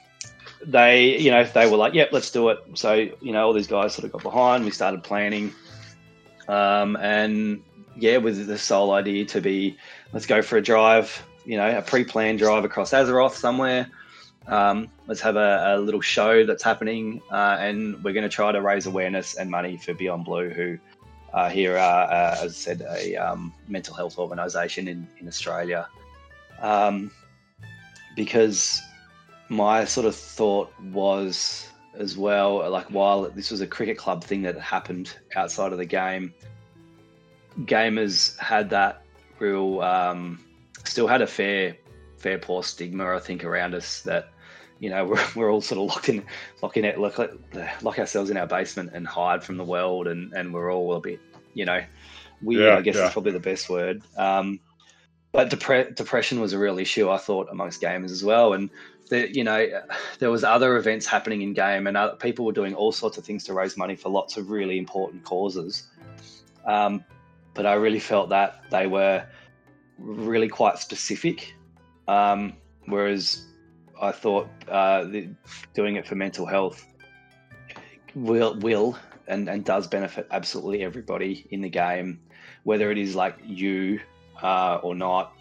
they, you know, they were like, yep, let's do it. So, you know, all these guys sort of got behind, we started planning. Um, and yeah, with the sole idea to be, let's go for a drive, you know, a pre-planned drive across Azeroth somewhere. Um, let's have a, a little show that's happening, uh, and we're going to try to raise awareness and money for Beyond Blue, who uh, here are, uh, as I said, a um, mental health organisation in, in Australia. Um, because my sort of thought was as well, like, while this was a cricket club thing that happened outside of the game, gamers had that real, um, still had a fair, fair poor stigma, I think, around us that, you know, we're, we're all sort of locked in, locked in, lock, lock ourselves in our basement and hide from the world. And, and we're all a bit, you know, weird, yeah, I guess yeah. is probably the best word. Um, but depre- depression was a real issue, I thought, amongst gamers as well. And, the, you know, there was other events happening in game, and other people were doing all sorts of things to raise money for lots of really important causes. Um, but I really felt that they were really quite specific. Um, whereas I thought uh, the, doing it for mental health will, will and, and does benefit absolutely everybody in the game, whether it is like you uh, or not.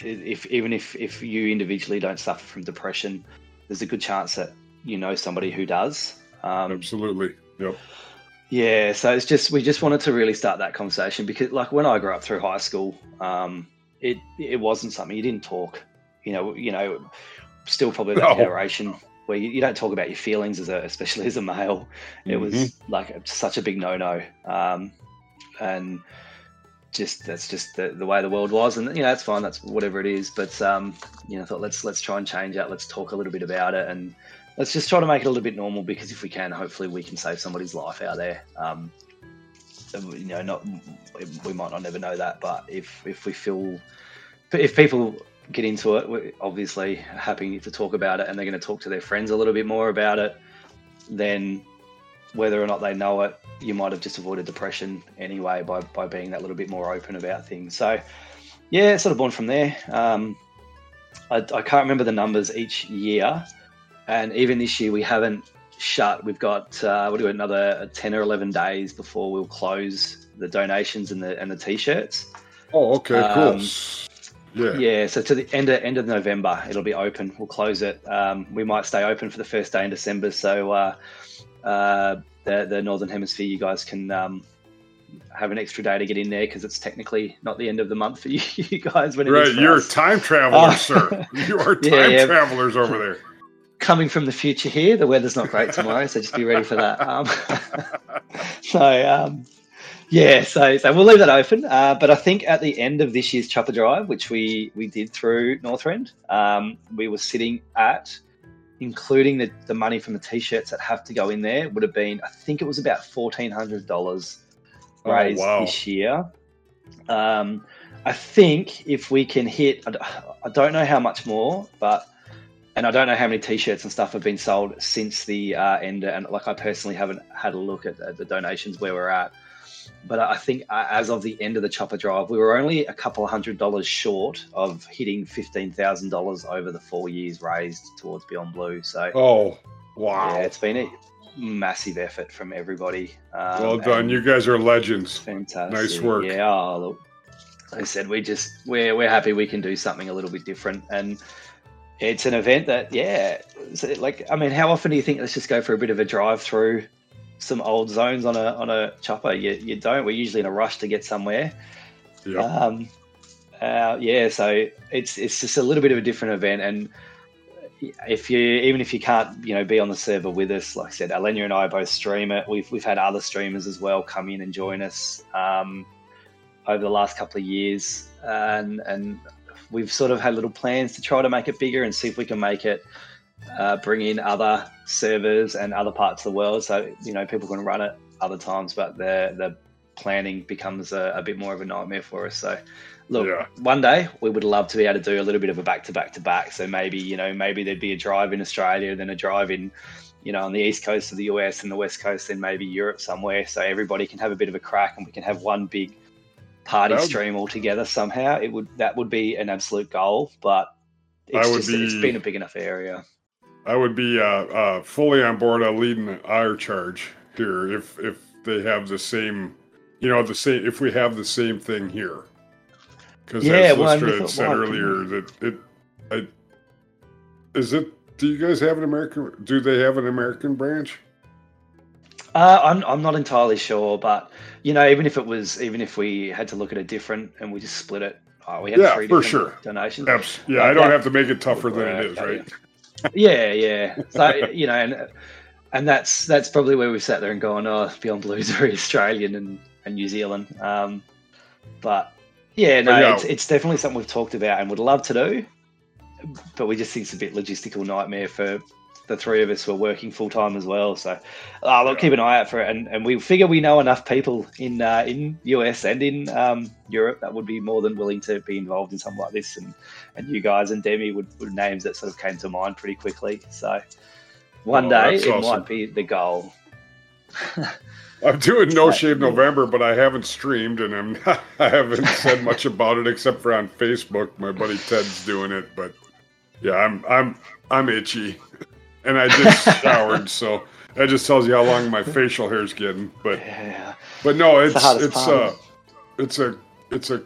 If even if, if you individually don't suffer from depression, there's a good chance that you know somebody who does. Um, absolutely, yep. Yeah, so it's just, we just wanted to really start that conversation because, like, when I grew up through high school, um, it it wasn't something you didn't talk. You know, you know, still probably that no. generation where you, you don't talk about your feelings as a, especially as a male. It mm-hmm. was like a, such a big no-no, um, and just that's just the, the way the world was, and you know that's fine. That's whatever it is. But um, you know, I thought let's let's try and change that. Let's talk a little bit about it and. Let's just try to make it a little bit normal because if we can, hopefully we can save somebody's life out there. Um, you know, not we might not never know that, but if if we feel, if people get into it, we're obviously happy to talk about it, and they're going to talk to their friends a little bit more about it, then whether or not they know it, you might have just avoided depression anyway by by being that little bit more open about things. So yeah, it's sort of born from there. Um, I, I can't remember the numbers each year, and even this year we haven't shut. We've got uh, we'll do another ten or eleven days before we'll close the donations and the and the t-shirts. Oh, okay, um, cool. Yeah, yeah. So to the end of end of November, it'll be open. We'll close it. Um, we might stay open for the first day in December, so uh, uh, the the Northern Hemisphere, you guys can um, have an extra day to get in there because it's technically not the end of the month for you, you guys. When it right, is for you're us. Time travelers, oh. sir. You are time yeah, yeah. travelers over there. Coming from the future here, the weather's not great tomorrow, so just be ready for that. Um, so. Um, Yeah, so so we'll leave that open. Uh, but I think at the end of this year's Chopper Drive, which we, we did through Northrend, um, we were sitting at, including the, the money from the T-shirts that have to go in there, would have been, I think it was about fourteen hundred dollars raised oh, wow. this year. Um, I think if we can hit, I don't know how much more, but, and I don't know how many T-shirts and stuff have been sold since the uh, end. And like I personally haven't had a look at, at the donations where we're at. But I think as of the end of the Chopper Drive, we were only a couple of hundred dollars short of hitting fifteen thousand dollars over the four years raised towards Beyond Blue. So, oh, wow. Yeah, it's been a massive effort from everybody. Um, well done. You guys are legends. Fantastic. Nice work. Yeah. Oh, look, like I said, we just, we're, we're happy we can do something a little bit different. And it's an event that, yeah, like, I mean, how often do you think let's just go for a bit of a drive through? Some old zones on a on a chopper. You you don't. We're usually in a rush to get somewhere. Yeah. Um, uh, yeah. So it's it's just a little bit of a different event. And if you even if you can't you know be on the server with us, like I said, Alenia and I both stream it. We've we've had other streamers as well come in and join us um, over the last couple of years, and and we've sort of had little plans to try to make it bigger and see if we can make it. Uh, bring in other servers and other parts of the world, so you know people can run it other times. But the the planning becomes a, a bit more of a nightmare for us. So, look, yeah. one day we would love to be able to do a little bit of a back to back to back. So maybe you know maybe there'd be a drive in Australia, then a drive in, you know, on the east coast of the U S and the west coast, then maybe Europe somewhere. So everybody can have a bit of a crack, and we can have one big party well, stream all together somehow. It would that would be an absolute goal, but it's just be... it's been a big enough area. I would be uh, uh, fully on board a leading the ire charge here if if they have the same, you know, the same if we have the same thing here. Because yeah, as well, Lystra had said earlier, that it, I, is it? Do you guys have an American? Do they have an American branch? Uh, I'm I'm not entirely sure, but you know, even if it was, even if we had to look at a different and we just split it, oh, we had yeah, three for sure donations. Abs- yeah, like I don't that, have to make it tougher than it is, right? Yeah. yeah, yeah. So you know, and and that's that's probably where we've sat there and gone, oh, Beyond Blue's very Australian and, and New Zealand. Um, but yeah, no, yeah. it's it's definitely something we've talked about and would love to do. But we just think it's a bit logistical nightmare for the three of us who are working full time as well. So oh, look, yeah. keep an eye out for it, and, and we figure we know enough people in uh, in U S and in um, Europe that would be more than willing to be involved in something like this, and, and you guys and Demi would, would names that sort of came to mind pretty quickly. So one oh, day it awesome. might be the goal. I'm doing No Shave November, but I haven't streamed and I'm not, I haven't said much about it except for on Facebook. My buddy Ted's doing it, but yeah, I'm I'm I'm itchy. And I just showered, so that just tells you how long my facial hair's getting. But yeah. but no, it's it's, it's a it's a it's a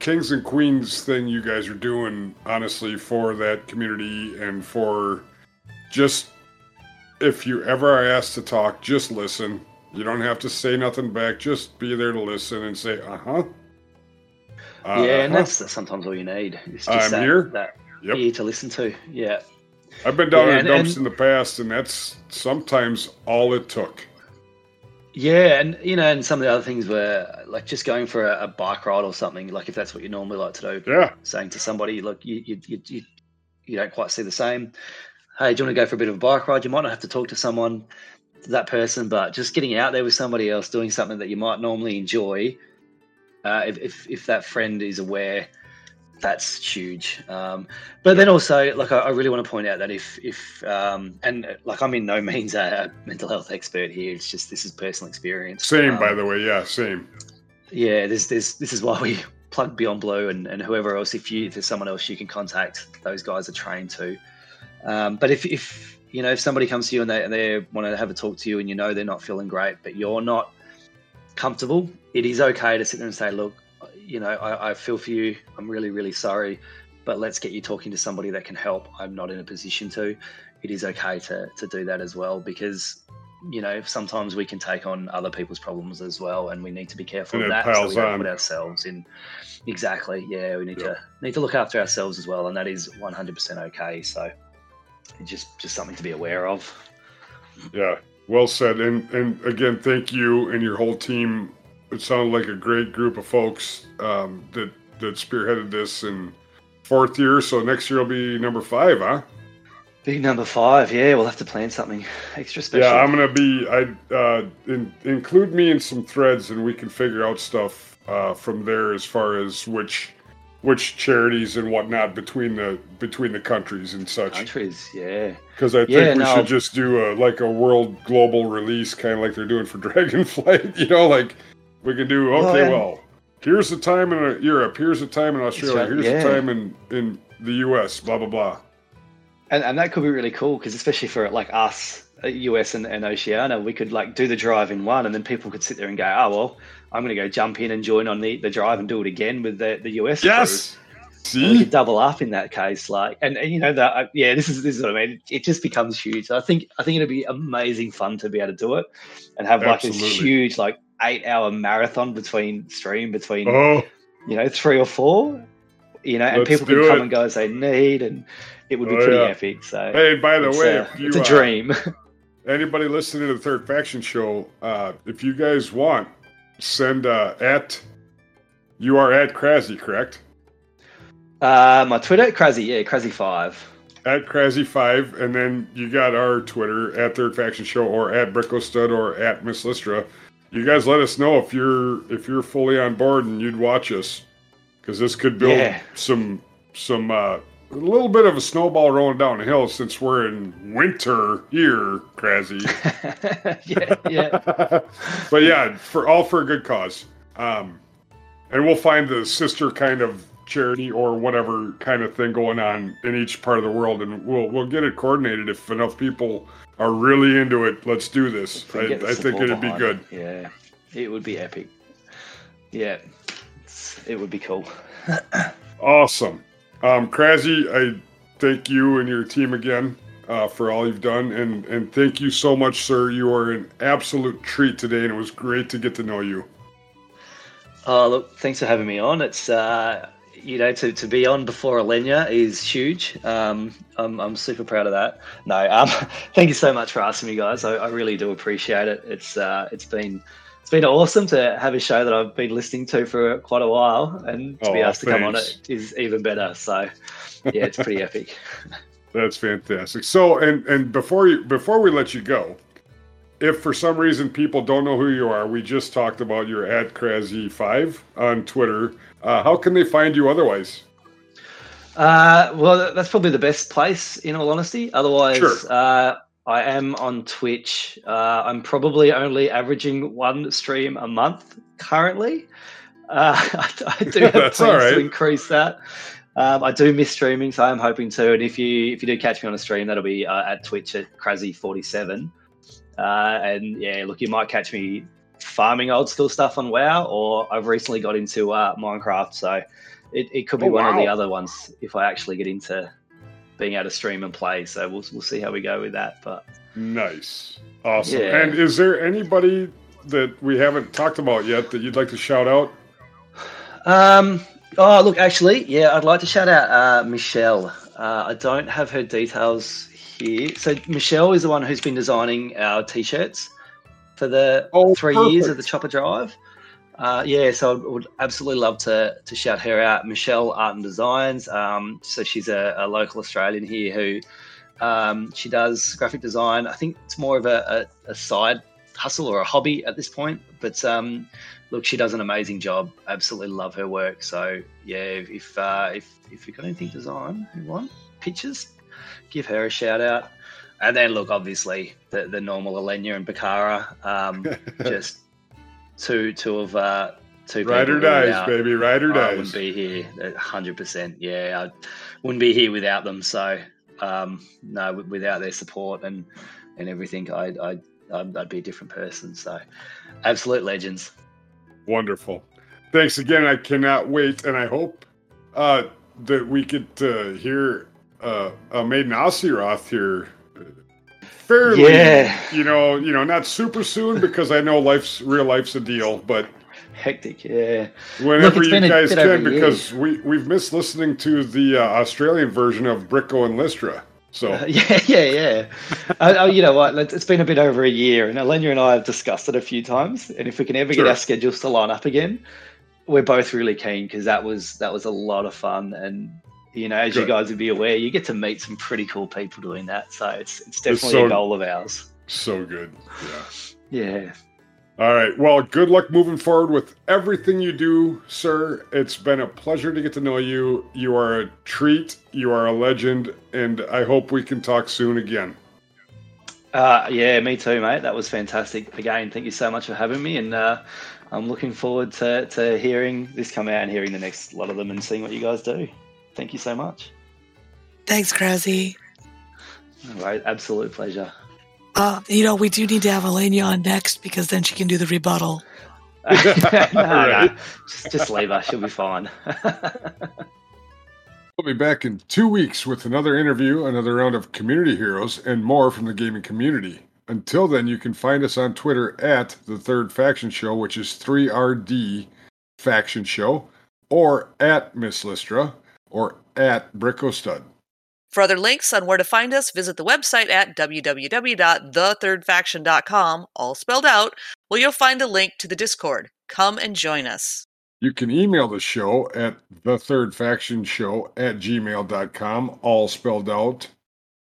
kings and queens thing you guys are doing, honestly, for that community and for just if you ever are asked to talk, just listen. You don't have to say nothing back. Just be there to listen and say, uh huh. Uh-huh. Yeah, and that's sometimes all you need. It's just I'm that, here. That yep. ear to listen to. Yeah. I've been down yeah, in the dumps and, in the past, and that's sometimes all it took. Yeah, and you know, and some of the other things were like just going for a, a bike ride or something. Like if that's what you normally like to do, yeah. saying to somebody, look, you you you you, you don't quite see the same. Hey, do you want to go for a bit of a bike ride? You might not have to talk to someone, that person, but just getting out there with somebody else, doing something that you might normally enjoy. Uh, if, if if that friend is aware. That's huge. Um, but yeah. then also, like, I, I really want to point out that if, if um, and like, I'm in no means a mental health expert here. It's just, this is personal experience. Same, um, by the way. Yeah, same. Yeah, this, this, this is why we plug Beyond Blue and, and whoever else, if you if there's someone else you can contact, those guys are trained too. Um, but if, if you know if somebody comes to you and they and they want to have a talk to you and you know they're not feeling great, but you're not comfortable, it is okay to sit there and say, look, you know, I, I feel for you. I'm really, really sorry, but let's get you talking to somebody that can help. I'm not in a position to. It is okay to to do that as well, because you know sometimes we can take on other people's problems as well, and we need to be careful of that. So we don't put ourselves in. Exactly. Yeah, we need yeah. to need to look after ourselves as well, and that is one hundred percent okay. So it's just just something to be aware of. Yeah. Well said, and and again, thank you and your whole team. It sounded like a great group of folks um, that that spearheaded this in fourth year. So next year will be number five, huh? Big number five, yeah. We'll have to plan something extra special. Yeah, I'm gonna be. I uh, in, include me in some threads, and we can figure out stuff uh, from there as far as which which charities and whatnot between the between the countries and such. Countries, yeah. Because I think yeah, we no. should just do a like a world global release, kind of like they're doing for Dragonflight. You know, like. We can do, okay, well, well, here's the time in Europe, here's the time in Australia, right, here's yeah. the time in, in the U S, blah, blah, blah. And and that could be really cool, because especially for like us, U S and, and Oceania, we could like do the drive in one, and then people could sit there and go, oh, well, I'm going to go jump in and join on the, the drive and do it again with the, the U S. Yes! See? We could double up in that case. like, And, and you know, that uh, yeah, this is this is what I mean. It, it just becomes huge. I think I think it'd be amazing fun to be able to do it and have like Absolutely. this huge, like, eight-hour marathon between stream between oh. you know three or four, you know, and Let's people can come it. and go as they need, and it would be oh, pretty yeah. epic. So hey, by the it's way, a, you, it's a dream. Uh, anybody listening to the Third Faction show, uh, if you guys want, send uh, at you are at Krazy, correct? Uh, my Twitter, Krazy, yeah, Krazy five. At Krazy five, and then you got our Twitter at Third Faction Show or at Bricko Stud or at Miss Lystra. You guys let us know if you're if you're fully on board and you'd watch us, because this could build yeah. some some uh, a little bit of a snowball rolling down the hill, since we're in winter here, Krazy. yeah, yeah. But yeah, for all for a good cause, um, and we'll find the sister kind of charity or whatever kind of thing going on in each part of the world, and we'll we'll get it coordinated if enough people are really into it. Let's do this. I, I think it'd be good. It. Yeah, it would be epic. Yeah, it's, it would be cool. Awesome. Um, Krazy, I thank you and your team again uh, for all you've done, and, and thank you so much, sir. You are an absolute treat today, and it was great to get to know you. Oh, look, thanks for having me on. It's, uh, you know, to, to be on before Alenia is huge. Um, I'm, I'm super proud of that. No, um, thank you so much for asking me, guys. I, I really do appreciate it. It's uh, it's been it's been awesome to have a show that I've been listening to for quite a while, and to oh, be asked thanks. to come on it is even better. So, yeah, it's pretty epic. That's fantastic. So, and and before you before we let you go, if for some reason people don't know who you are, we just talked about you're at Krazy five on Twitter. Uh, how can they find you otherwise? Uh, well, that's probably the best place, in all honesty. Otherwise, sure. uh, I am on Twitch. Uh, I'm probably only averaging one stream a month currently. Uh, I, I do have plans right. to increase that. Um, I do miss streaming, so I'm hoping to. And if you if you do catch me on a stream, that'll be uh, at Twitch at Krazy forty-seven. Uh, and yeah, look, you might catch me farming old school stuff on WoW, or I've recently got into uh, Minecraft, so it, it could be oh, one wow. of the other ones if I actually get into being able to stream and play. So we'll we'll see how we go with that. But nice, awesome. Yeah. And is there anybody that we haven't talked about yet that you'd like to shout out? Um. Oh, look, actually, yeah, I'd like to shout out uh, Michelle. Uh, I don't have her details here. So Michelle is the one who's been designing our t-shirts for the oh, three perfect. years of the Chopper Drive. Uh, yeah, so I would absolutely love to to shout her out. Michelle Art and Designs. Um, so she's a, a local Australian here who um, she does graphic design. I think it's more of a, a, a side hustle or a hobby at this point. But um, look, she does an amazing job. Absolutely love her work. So yeah, if uh, if if you've got anything design you want, pictures, give her a shout out. And then look, obviously the, the normal Alenia and Bakara, um, just two two of uh, Two Ride or dies, out, baby. Ride or I dies. I wouldn't be here, one hundred percent. Yeah, I wouldn't be here without them. So, um, no, without their support and and everything, I'd, I'd, I'd, I'd be a different person. So, absolute legends. Wonderful. Thanks again. I cannot wait. And I hope uh, that we could uh, hear uh, uh, Maiden Ozzyroth here fairly, yeah. you know, you know, not super soon because I know life's real life's a deal, but hectic, yeah. Whenever Look, you guys can, because years. we we've missed listening to the uh, Australian version of Bricko and Lystra. So uh, yeah, yeah, yeah. uh, you know what? It's been a bit over a year, and Alenia and I have discussed it a few times. And if we can ever sure. get our schedules to line up again, we're both really keen because that was that was a lot of fun. And you know, as Good. you guys would be aware, you get to meet some pretty cool people doing that. So it's it's definitely it's so, a goal of ours. So good, yeah. Yeah. All right. Well, good luck moving forward with everything you do, sir. It's been a pleasure to get to know you. You are a treat. You are a legend. And I hope we can talk soon again. Uh, yeah, me too, mate. That was fantastic. Again, thank you so much for having me. And uh, I'm looking forward to, to hearing this come out and hearing the next lot of them and seeing what you guys do. Thank you so much. Thanks, Krazy. All right. Absolute pleasure. Uh, you know, we do need to have Alenia on next because then she can do the rebuttal. no, right. no. Just, just leave her. She'll be fine. We'll be back in two weeks with another interview, another round of community heroes, and more from the gaming community. Until then, you can find us on Twitter at The Third Faction Show, which is three R D Faction Show, or at Miss Lystra, or at BrickoStud. For other links on where to find us, visit the website at w w w dot the third faction dot com, all spelled out, where you'll find a link to the Discord. Come and join us. You can email the show at the third faction show at gmail dot com, all spelled out.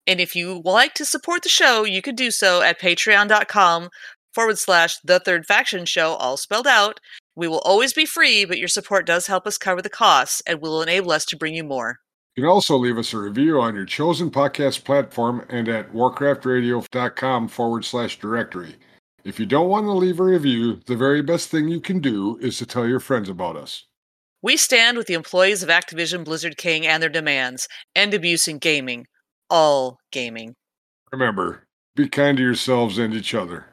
And if you would like to support the show, you can do so at patreon.com forward slash thethirdfactionshow, all spelled out. We will always be free, but your support does help us cover the costs and will enable us to bring you more. You can also leave us a review on your chosen podcast platform and at warcraftradio.com forward slash directory. If you don't want to leave a review, the very best thing you can do is to tell your friends about us. We stand with the employees of Activision Blizzard King and their demands. End abuse in gaming. All gaming. Remember, be kind to yourselves and each other.